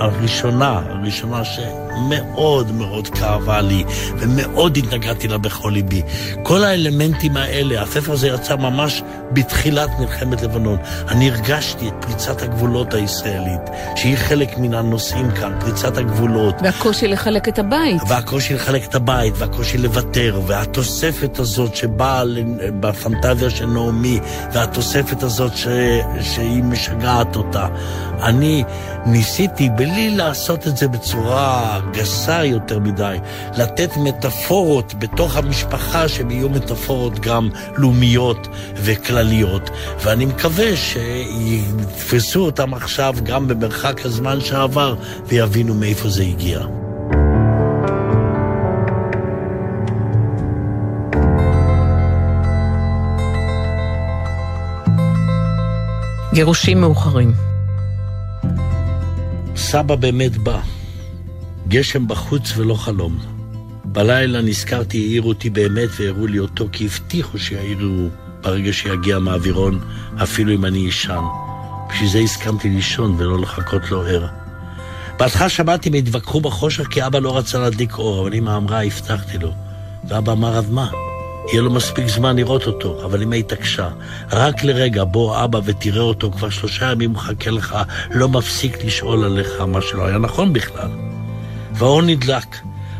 הראשונה, הראשונה שמאוד מאוד כאבה לי, ומאוד התנגעתי לה בכל ליבי. כל האלמנטים האלה, הספר הזה יצא ממש בתחילת מלחמת לבנון. אני הרגשתי את פריצת הגבולות הישראלית, שהיא חלק מן הנושאים כאן, פריצת הגבולות. והקושי לחלק את הבית. והקושי לחלק את הבית, והקושי לוותר, והתוספת הזאת שבאה בפנטזיה של נעמי, והתוספת הזאת ש... שהיא משגעת אותה. אני ניסיתי, בלי לעשות את זה בצורה גסה יותר מדי, לתת מטאפורות בתוך המשפחה, שיהיו מטאפורות גם לאומיות וכלליות, ואני מקווה שיתפסו אותם עכשיו גם במרחק הזמן שעבר, ויבינו מאיפה זה הגיע. גירושים מאוחרים. סבא באמת בא. גשם בחוץ ולא חלום. בלילה נזכרתי, העירו אותי באמת והראו לי אותו, כי הבטיחו שיעירו ברגע שיגיע מהאווירון, אפילו אם אני ישן. בשביל זה הסכמתי לישון ולא לחכות לו ער. בהתחלה שמעתי, הם התווכחו בחושך כי אבא לא רצה להדליק אור, אבל אמא אמרה, הבטחתי לו. ואבא אמר, אז מה? יהיה לו מספיק זמן לראות אותו, אבל אם התעקשה, רק לרגע בוא אבא ותראה אותו, כבר שלושה ימים מחכה לך, לא מפסיק לשאול עליך, מה שלא היה נכון בכלל. והאור נדלק,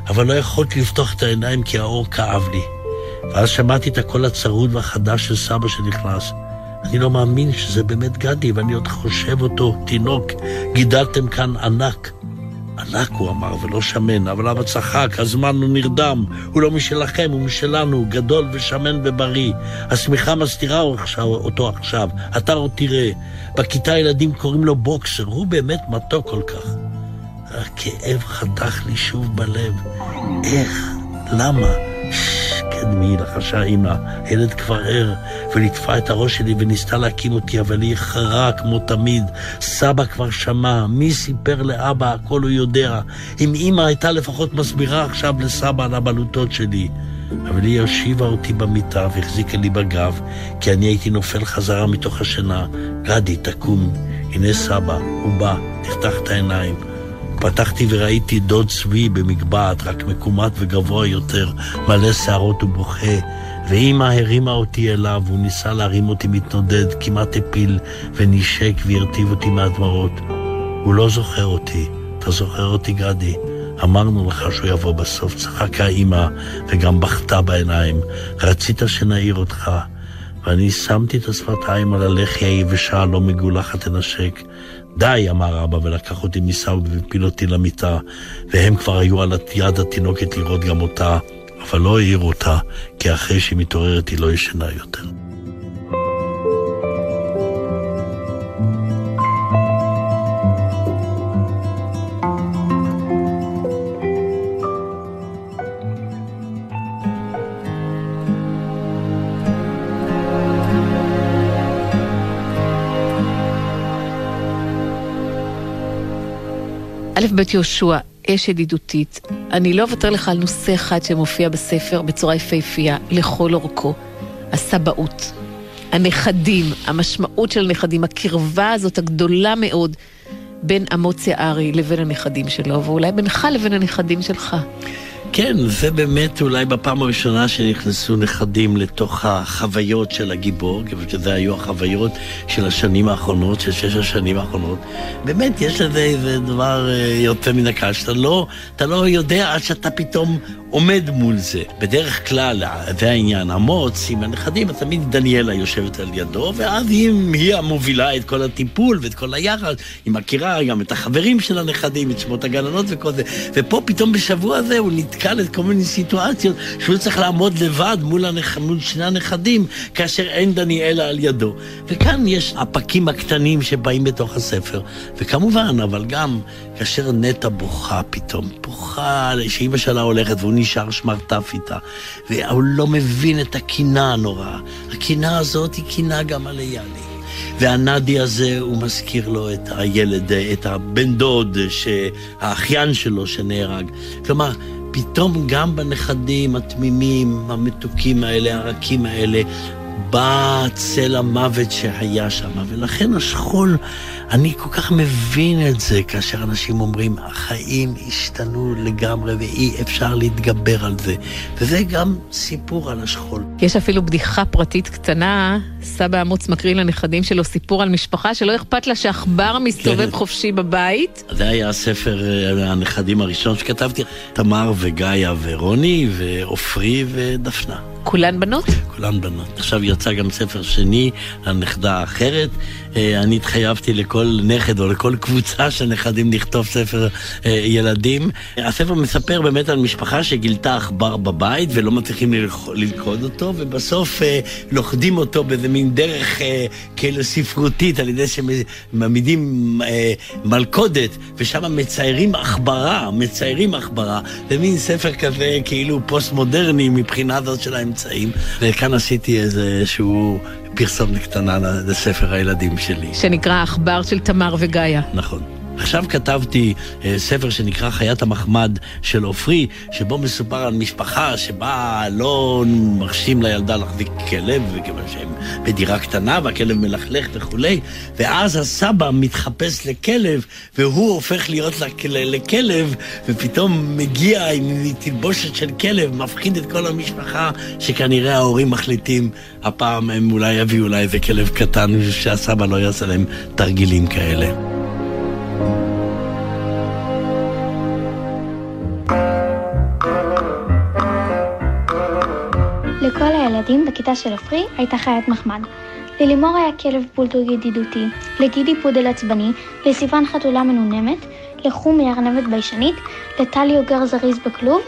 אבל לא יכולתי לפתוח את העיניים כי האור כאב לי. ואז שמעתי את הקול הצרוד והחדש של סבא שנכנס. אני לא מאמין שזה באמת גדי, ואני עוד חושב אותו, תינוק, גידלתם כאן ענק. ענק, הוא אמר, ולא שמן, אבל אבא צחק, הזמן הוא נרדם, הוא לא משלכם, הוא משלנו, הוא גדול ושמן ובריא, השמיכה מסתירה אותו עכשיו, אתה עוד תראה, בכיתה הילדים קוראים לו בוקסר, הוא באמת מתוק כל כך. הכאב חתך לי שוב בלב, איך, למה? קדמי, לחשה אמא, הילד כבר ער, ולטפה את הראש שלי וניסתה להקים אותי, אבל היא חרה כמו תמיד. סבא כבר שמע, מי סיפר לאבא, הכל הוא יודע. אם אמא הייתה לפחות מסבירה עכשיו לסבא על הבלוטות שלי. אבל היא הושיבה אותי במיטה והחזיקה לי בגב, כי אני הייתי נופל חזרה מתוך השינה. גדי, תקום, הנה סבא, הוא בא, תפתח את העיניים. פתחתי וראיתי דוד צבי במקבעת, רק מקומת וגבוה יותר, מלא שערות ובוכה, ואמא הרימה אותי אליו, הוא ניסה להרים אותי מתנודד, כמעט הפיל, ונשק והרטיב אותי מהדמעות. הוא לא זוכר אותי, אתה זוכר אותי גדי? אמרנו לך שהוא יבוא בסוף, צחקה אמא, וגם בכתה בעיניים, רצית שנעיר אותך, ואני שמתי את השפתיים על הלחי היבשה, לא מגולחת הנשק. די, אמר אבא, ולקח אותי מסעוד ופיל אותי למיטה, והם כבר היו על יד התינוקת לראות גם אותה, אבל לא העירו אותה, כי אחרי שהיא מתעוררת היא לא ישנה יותר. א' בית יהושע, אש ידידותית, אני לא אוותר לך על נושא אחד שמופיע בספר בצורה יפהפייה לכל אורכו, הסבאות, הנכדים, המשמעות של הנכדים, הקרבה הזאת הגדולה מאוד בין אמוץ יערי לבין הנכדים שלו, ואולי בינך לבין הנכדים שלך. כן, זה באמת אולי בפעם הראשונה שנכנסו נכדים לתוך החוויות של הגיבור, כפי שזה היו החוויות של השנים האחרונות, של שש השנים האחרונות. באמת, יש לזה איזה דבר יוצא מן הכלל, שאתה לא, אתה לא יודע עד שאתה פתאום עומד מול זה. בדרך כלל, זה העניין, אמוץ עם הנכדים, תמיד דניאלה יושבת על ידו, ואז היא המובילה את כל הטיפול ואת כל היחד, היא מכירה גם את החברים של הנכדים, את שמות הגננות וכל זה, ופה פתאום בשבוע הזה הוא נתקע נתקל את כל מיני סיטואציות שהוא צריך לעמוד לבד מול, הנכ... מול שני הנכדים כאשר אין דניאלה על ידו. וכאן יש הפקים הקטנים שבאים בתוך הספר. וכמובן, אבל גם כאשר נטע בוכה פתאום, בוכה שאימא שלה הולכת והוא נשאר שמרטף איתה. והוא לא מבין את הקינה הנוראה. הקינה הזאת היא קינה גם על היאלי. והנדי הזה הוא מזכיר לו את הילד, את הבן דוד, האחיין שלו שנהרג. כלומר, פתאום גם בנכדים התמימים, המתוקים האלה, הרקים האלה, בא צל המוות שהיה שם. ולכן השכול, אני כל כך מבין את זה, כאשר אנשים אומרים, החיים השתנו לגמרי ואי אפשר להתגבר על זה. וזה גם סיפור על השכול. יש אפילו בדיחה פרטית קטנה, סבא אמוץ מקריא לנכדים שלו סיפור על משפחה שלא אכפת לה שעכבר מסתובב כן. חופשי בבית. זה היה הספר הנכדים הראשון שכתבתי, תמר וגאיה ורוני ואופרי ודפנה. כולן בנות? כולן בנות. עכשיו יצא גם ספר שני לנכדה האחרת. אני התחייבתי לכל נכד או לכל קבוצה של נכדים לכתוב ספר ילדים. הספר מספר באמת על משפחה שגילתה עכבר בבית ולא מצליחים ללכוד אותו, ובסוף לוכדים אותו באיזה מין דרך כאלה ספרותית על ידי שמעמידים מלכודת ושם מציירים עכברה, מציירים עכברה. זה מין ספר כזה כאילו פוסט-מודרני מבחינה זאת של האמצע. וכאן עשיתי איזשהו פרסומת קטנה לספר הילדים שלי שנקרא עכבר של תמר וגאיה. נכון. עכשיו כתבתי ספר שנקרא חיית המחמד של אופרי, שבו מסופר על משפחה שבה לא מרשים לילדה להחזיק כלב, וכיוון שהם בדירה קטנה והכלב מלכלך וכולי, ואז הסבא מתחפש לכלב והוא הופך להיות לכלב, ופתאום מגיע עם תלבושת של כלב, מפחיד את כל המשפחה, שכנראה ההורים מחליטים הפעם הם אולי יביאו אולי איזה כלב קטן שהסבא לא יעשה להם תרגילים כאלה. לכל הילדים בכיתה של אופרי הייתה חיית מחמד. ללימור היה כלב בולדוג ידידותי, לגידי פודל עצבני, לסיוון חתולה מנונמת, לחומי ארנבת ביישנית, לטלי אוגר זריז בכלוב,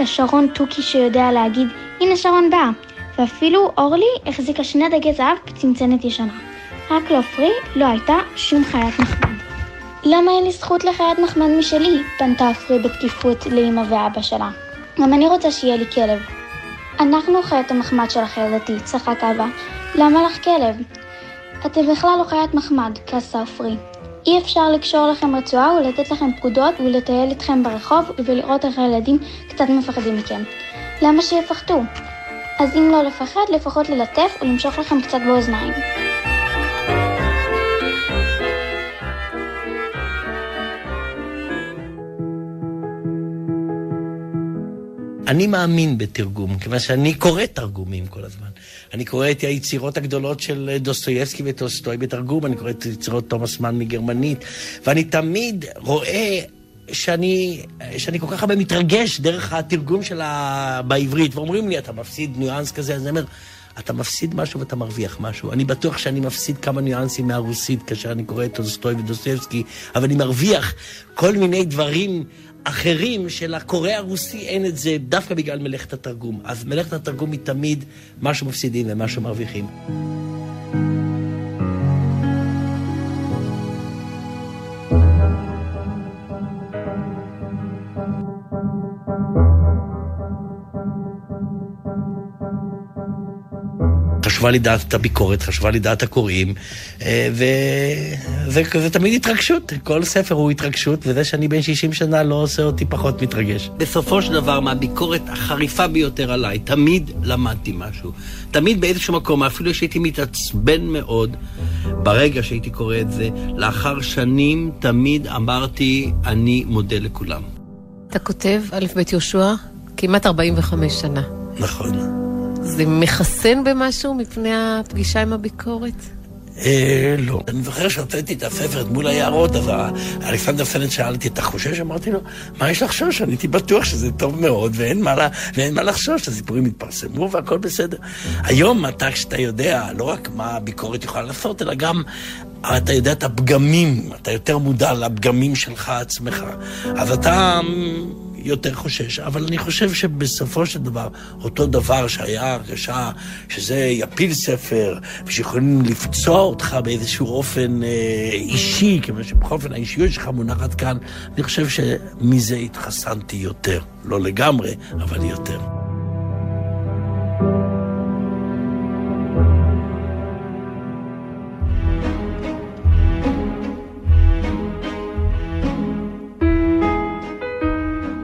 לשרון טוקי שיודע להגיד הנה שרון באה, ואפילו אורלי החזיקה שני דגי זהב בצמצנת ישנה. רק לאופרי לא הייתה שום חיית מחמד. למה אין לי זכות לחיית מחמד משלי? פנתה אופרי בתקיפות לאמא ואבא שלה. גם אני רוצה שיהיה לי כלב. אנחנו חיית המחמד שלך ילדתי, צחק אבא. למה לך כלב? אתם בכלל לא חיית מחמד, כעסה אופרי. אי אפשר לקשור לכם רצועה ולתת לכם פקודות ולטייל אתכם ברחוב ולראות איך הילדים קצת מפחדים מכם. למה שיפחדו? אז אם לא לפחד, לפחות ללטף ולמשוך לכם קצת באוזניים. אני מאמין בתרגום, כיוון שאני קורא תרגומים כל הזמן. אני קורא את היצירות הגדולות של דוסטויבסקי וטולסטוי בתרגום, אני קורא את יצירות תומאס מן מגרמנית, ואני תמיד רואה שאני, שאני כל כך הרבה מתרגש דרך התרגום שלה בעברית, ואומרים לי, אתה מפסיד ניואנס כזה, אז אני אומר, אתה מפסיד משהו ואתה מרוויח משהו. אני בטוח שאני מפסיד כמה ניואנסים מהרוסית, כאשר אני קורא את טולסטוי ודוסטויבסקי, אבל אני מרוויח כל מיני דברים אחרים של הקורא הרוסי, אין את זה דווקא בגלל מלאכת התרגום. אז מלאכת התרגום היא תמיד מה שמפסידים ומה שמרוויחים. חשבה לי דעת הביקורת, חשבה לי דעת הקוראים, וזה תמיד התרגשות. כל ספר הוא התרגשות, וזה שאני בן שישים שנה לא עושה אותי פחות מתרגש. בסופו של דבר, מהביקורת החריפה ביותר עליי, תמיד למדתי משהו. תמיד באיזשהו מקום, אפילו שהייתי מתעצבן מאוד, ברגע שהייתי קורא את זה, לאחר שנים תמיד אמרתי, אני מודה לכולם. אתה כותב, א' ב' יהושע, כמעט ארבעים וחמש שנה. נכון. זה מחסן במשהו מפני הפגישה עם הביקורת? אה, לא. אני זוכר שהוצאתי את הספר מול היערות, אז אלכסנדר סנט שאלתי, אתה חושש? אמרתי לו, מה יש לחשוש? אני הייתי בטוח שזה טוב מאוד, ואין מה לחשוש, הסיפורים התפרסמו והכל בסדר. היום אתה, כשאתה יודע, לא רק מה הביקורת יכולה לעשות, אלא גם אתה יודע את הפגמים, אתה יותר מודע לפגמים שלך עצמך. אז אתה יותר חושש, אבל אני חושב שבסופו של דבר, אותו דבר שהיה הרגשה שזה יפיל ספר, ושיכולים לפצוע אותך באיזשהו אופן אה, אישי, כמו שבכל אופן האישיות שלך מונחת כאן, אני חושב שמזה התחסנתי יותר. לא לגמרי, אבל יותר.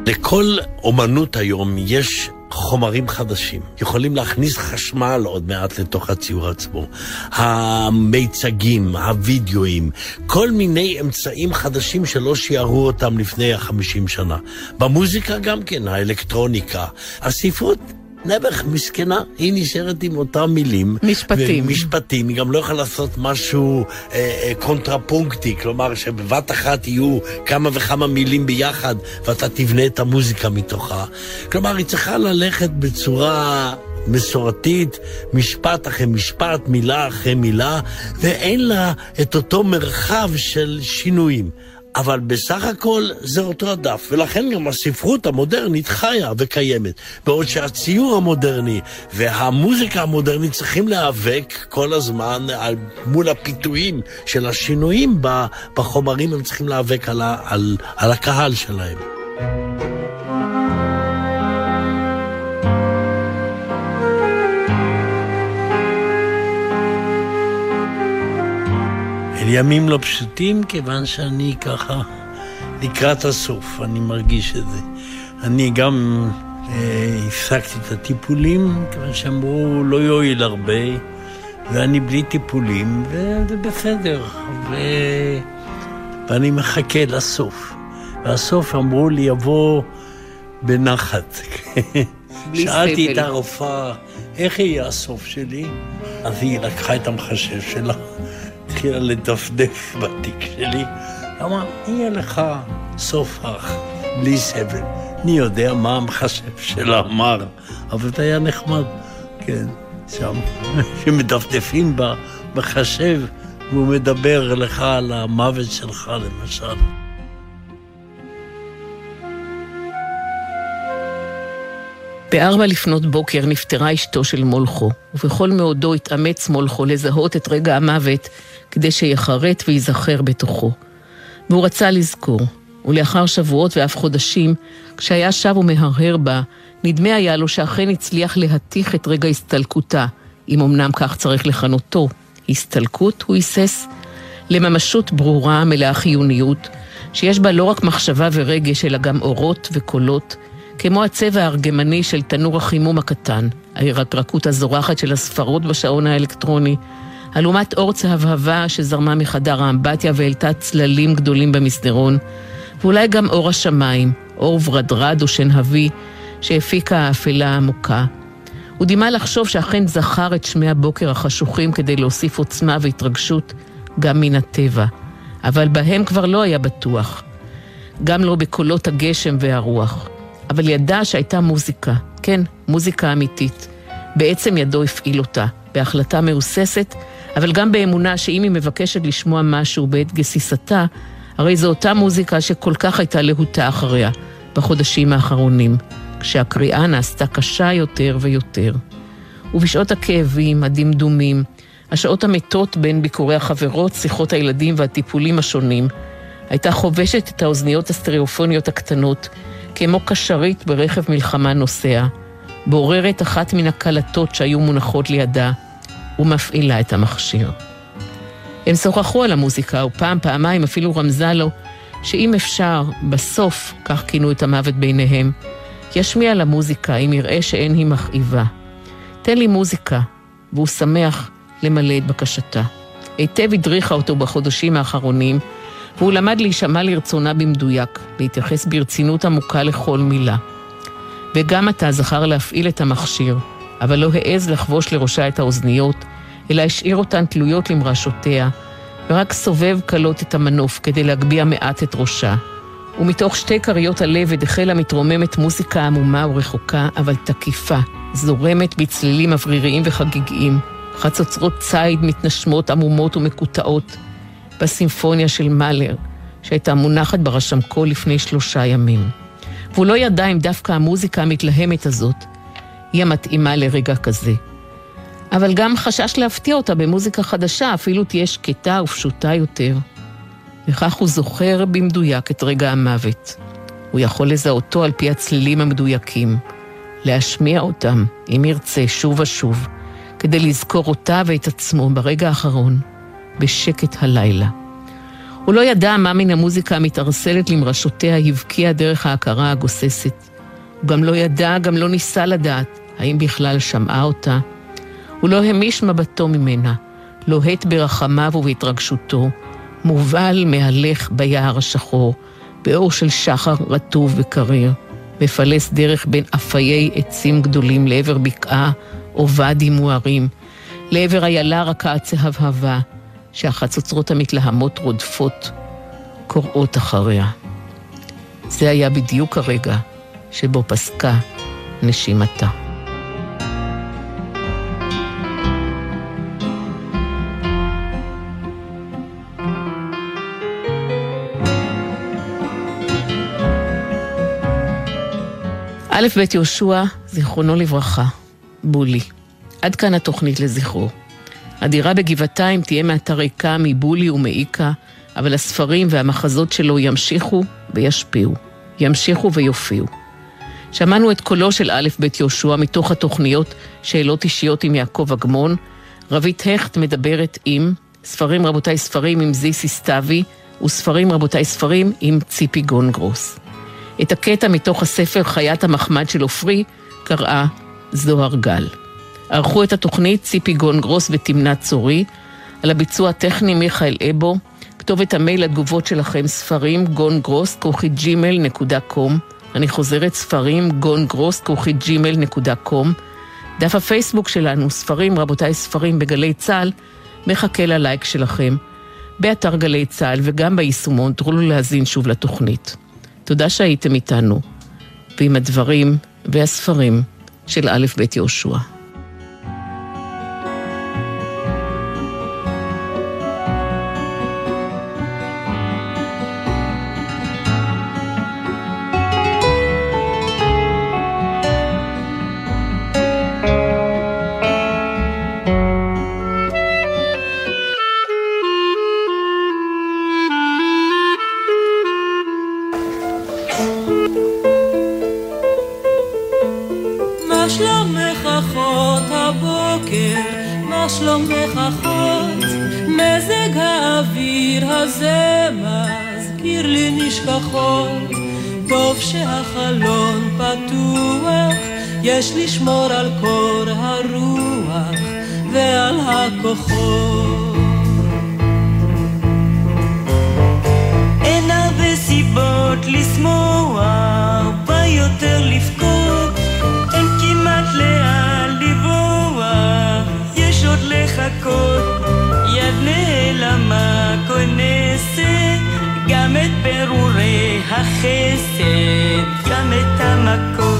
לכל אומנות היום יש חומרים חדשים. יכולים להכניס חשמל עוד מעט לתוך הציור עצמו. המיצגים, הווידאוים, כל מיני אמצעים חדשים שלא שיערו אותם לפני החמישים שנה. במוזיקה גם כן, האלקטרוניקה, הספרות. נבח מסכנה, היא נשארת עם אותם מילים. משפטים. משפטים, היא גם לא יכולה לעשות משהו אה, אה, קונטרפונקטי, כלומר שבבת אחת יהיו כמה וכמה מילים ביחד, ואתה תבנה את המוזיקה מתוכה. כלומר, היא צריכה ללכת בצורה מסורתית, משפט אחרי משפט, מילה אחרי מילה, ואין לה את אותו מרחב של שינויים. אבל בסך הכל זה אותו הדף, ולכן גם הספרות המודרנית חיה וקיימת, בעוד שהציור המודרני והמוזיקה המודרנית צריכים להיאבק כל הזמן על, מול הפיתויים של השינויים בחומרים, הם צריכים להיאבק על, על, על הקהל שלהם. ימים לא פשוטים, כיוון שאני ככה לקראת הסוף, אני מרגיש את זה. אני גם אה, הפסקתי את הטיפולים, כיוון שאמרו לא יועיל הרבה, ואני בלי טיפולים, וזה בסדר, ו... ואני מחכה לסוף. והסוף אמרו לי, יבוא בנחת. שאלתי את הרופאה, איך יהיה הסוף שלי? אז היא לקחה את המחשב שלה, התחילה לדפדף בתיק שלי, אמרה, יהיה לך סוף אך, בלי סבל. אני יודע מה המחשב שלה אמר, אבל זה היה נחמד, כן, שם, שמדפדפים בחשב, והוא מדבר לך על המוות שלך, למשל. בארבע לפנות בוקר נפטרה אשתו של מולכו, ובכל מאודו התאמץ מולכו לזהות את רגע המוות, כדי שיחרט ויזכר בתוכו. והוא רצה לזכור, ולאחר שבועות ואף חודשים, כשהיה שב ומהרהר בה, נדמה היה לו שאכן הצליח להתיך את רגע הסתלקותה, אם אמנם כך צריך לכנותו. הסתלקות, הוא היסס, לממשות ברורה מלאה חיוניות, שיש בה לא רק מחשבה ורגש, אלא גם אורות וקולות, כמו הצבע הארגמני של תנור החימום הקטן, ההירקרקות הזורחת של הספרות בשעון האלקטרוני, הלומת אור צהבהבה שזרמה מחדר האמבטיה והעלתה צללים גדולים במסדרון, ואולי גם אור השמיים, אור ורדרד או שנהבי, שהפיקה האפלה העמוקה. הוא דימה לחשוב שאכן זכר את שמי הבוקר החשוכים כדי להוסיף עוצמה והתרגשות גם מן הטבע, אבל בהם כבר לא היה בטוח, גם לא בקולות הגשם והרוח. אבל ידע שהייתה מוזיקה, כן, מוזיקה אמיתית. בעצם ידו הפעיל אותה, בהחלטה מאוססת, אבל גם באמונה שאם היא מבקשת לשמוע משהו בעת גסיסתה, הרי זו אותה מוזיקה שכל כך הייתה להוטה אחריה, בחודשים האחרונים, כשהקריאה נעשתה קשה יותר ויותר. ובשעות הכאבים, הדמדומים, השעות המתות בין ביקורי החברות, שיחות הילדים והטיפולים השונים, הייתה חובשת את האוזניות הסטריאופוניות הקטנות, כמו קשרית ברכב מלחמה נוסע, בוררת אחת מן הקלטות שהיו מונחות לידה, ומפעילה את המכשיר. הם שוחחו על המוזיקה, ופעם פעמיים אפילו רמזה לו, שאם אפשר, בסוף, כך כינו את המוות ביניהם, ישמיע למוזיקה אם יראה שאין היא מכאיבה. תן לי מוזיקה, והוא שמח למלא את בקשתה. היטב הדריכה אותו בחודשים האחרונים, והוא למד להישמע לרצונה במדויק, להתייחס ברצינות עמוקה לכל מילה. וגם אתה זכר להפעיל את המכשיר, אבל לא העז לחבוש לראשה את האוזניות, אלא השאיר אותן תלויות למרשותיה, ורק סובב קלות את המנוף כדי להגביע מעט את ראשה. ומתוך שתי קריות הלבד החלה מתרוממת מוזיקה עמומה ורחוקה, אבל תקיפה, זורמת בצלילים מבריריים וחגיגיים, חצוצרות ציד מתנשמות עמומות ומקוטעות, בסימפוניה של מאלר, שהייתה מונחת ברשמקו לפני שלושה ימים. והוא לא ידע אם דווקא המוזיקה המתלהמת הזאת היא המתאימה לרגע כזה. אבל גם חשש להפתיע אותה במוזיקה חדשה, אפילו תהיה שקטה ופשוטה יותר. וכך הוא זוכר במדויק את רגע המוות. הוא יכול לזהותו על פי הצלילים המדויקים, להשמיע אותם, אם ירצה, שוב ושוב, כדי לזכור אותה ואת עצמו ברגע האחרון, בשקט הלילה. הוא לא ידע מה מן המוזיקה המתארסלת למרשותיה הבקיע דרך ההכרה הגוססת. הוא גם לא ידע, גם לא ניסה לדעת, האם בכלל שמעה אותה. הוא לא המיש מבטו ממנה, לוהט ברחמיו ובהתרגשותו, מובל מהלך ביער השחור, באור של שחר רטוב וקריר, מפלס דרך בין אפיי עצים גדולים לעבר בקעה או ודים מוארים, לעבר איילה רכה צהבהבה, שהחצוצרות המתלהמות רודפות, קוראות אחריה. זה היה בדיוק הרגע שבו פסקה נשימתה. א' ב' יהושע, זיכרונו לברכה, בולי. עד כאן התוכנית לזכרו. הדירה בגבעתיים תהיה מעט ריקה מבולי ומאיקה, אבל הספרים והמחזות שלו ימשיכו וישפיעו. ימשיכו ויופיעו. שמענו את קולו של א' ב' יהושע מתוך התוכניות שאלות אישיות עם יעקב אגמון, רבית הכט מדברת עם ספרים רבותיי ספרים עם זיסי סטאבי, וספרים רבותיי ספרים עם ציפי גון גרוס. את הקטע מתוך הספר חיית המחמד של אופרי קראה זוהר גל. ערכו את התוכנית ציפי גון גרוס ותמנה צורי, על הביצוע הטכני מיכאל אבו. כתובת המייל לתגובות שלכם ספרים גון גרוס כוכית ג'ימל נקודה קום. אני חוזרת ספרים גון גרוס כוכית ג'ימל נקודה קום. דף הפייסבוק שלנו ספרים רבותיי ספרים בגלי צהל מחכה ללייק שלכם. באתר גלי צהל וגם ביישומון תוכלו להזין שוב לתוכנית. תודה שהייתם איתנו, ועם הדברים והספרים של א' ב' יהושע. יש לשמור על קור הרוח ועל הכוחות. אין הרבה סיבות לשמוח, בא יותר לפקוד, אין כמעט לאן לבוח, יש עוד לחכות. יד נעלמה כונסת גם את פירורי החסד, גם את המכות.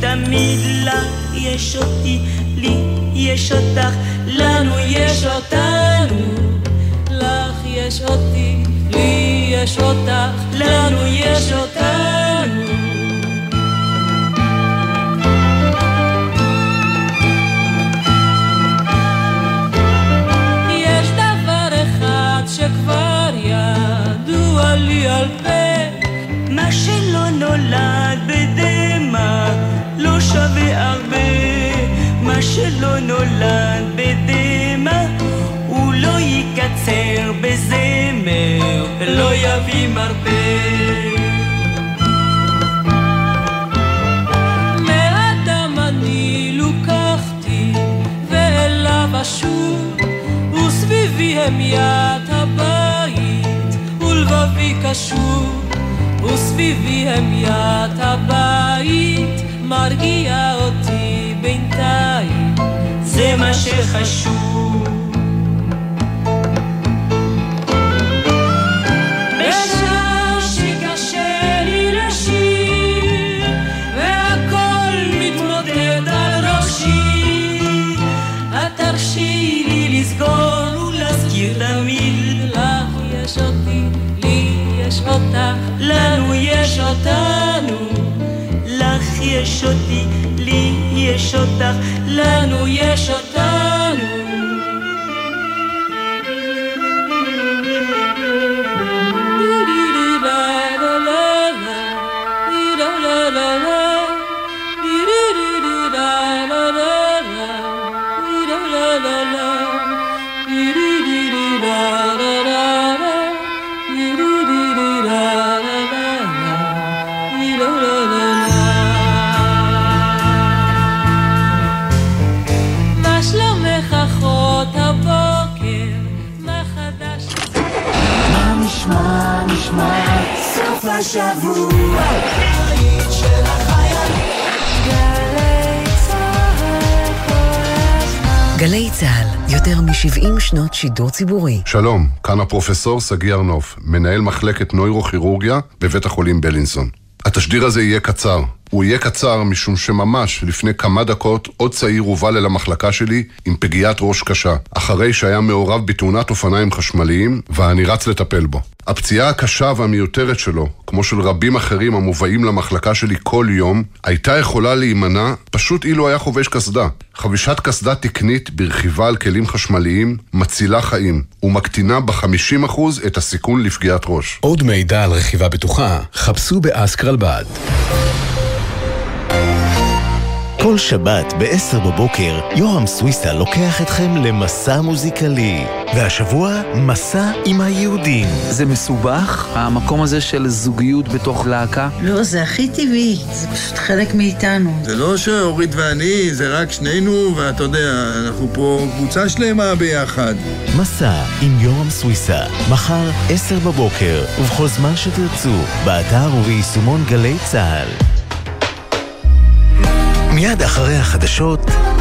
תמיד לה יש אותי, לי יש אותך, לנו יש אותנו, לך יש אותי, לי יש אותך, לנו יש אותנו. יש דבר אחד שכבר ידוע לי על פה, מה שלא נולד בדמה לא שווה הרבה, מה שלא נולד בדמה הוא לא יקצר בזמר, לא יביא מרפא. מאדם אני לוקחתי ואליו אשוב, וסביבי הם יד הבית ולבבי קשוב, וסביבי הם יד הבית מרגיע אותי בינתיים, זה מה שחשוב. בשעה שקשה לי יש אותי, לי יש אותך, לנו יש אותנו. לך יש אותי, לי יש אותך, לנו יש אותנו. סוף השבוע גלית של החיילים גלי צהל כל הזמן גלי צהל, יותר מ-שבעים שנות שידור ציבורי. שלום, כאן הפרופסור סגי ארנוף, מנהל מחלקת נוירוכירורגיה בבית החולים בלינסון. התשדיר הזה יהיה קצר. הוא יהיה קצר משום שממש לפני כמה דקות עוד צעיר הובא למחלקה שלי עם פגיעת ראש קשה, אחרי שהיה מעורב בתאונת אופניים חשמליים, ואני רץ לטפל בו. הפציעה הקשה והמיותרת שלו, כמו של רבים אחרים המובאים למחלקה שלי כל יום, הייתה יכולה להימנע פשוט אילו היה חובש קסדה. חבישת קסדה תקנית ברכיבה על כלים חשמליים מצילה חיים ומקטינה ב-חמישים אחוז את הסיכון לפגיעת ראש. עוד מידע על רכיבה בטוחה, חפשו באסקרלבד. כל שבת ב-עשר בבוקר, יורם סוויסה לוקח אתכם למסע מוזיקלי. והשבוע, מסע עם היהודים. זה מסובך, המקום הזה של זוגיות בתוך להקה? לא, זה הכי טבעי, זה פשוט חלק מאיתנו. זה לא שאורית ואני, זה רק שנינו, ואתה יודע, אנחנו פה קבוצה שלמה ביחד. מסע עם יורם סוויסה, מחר עשר בבוקר, ובכל זמן שתרצו, באתר וביישומון גלי צהל. מיד אחרי החדשות,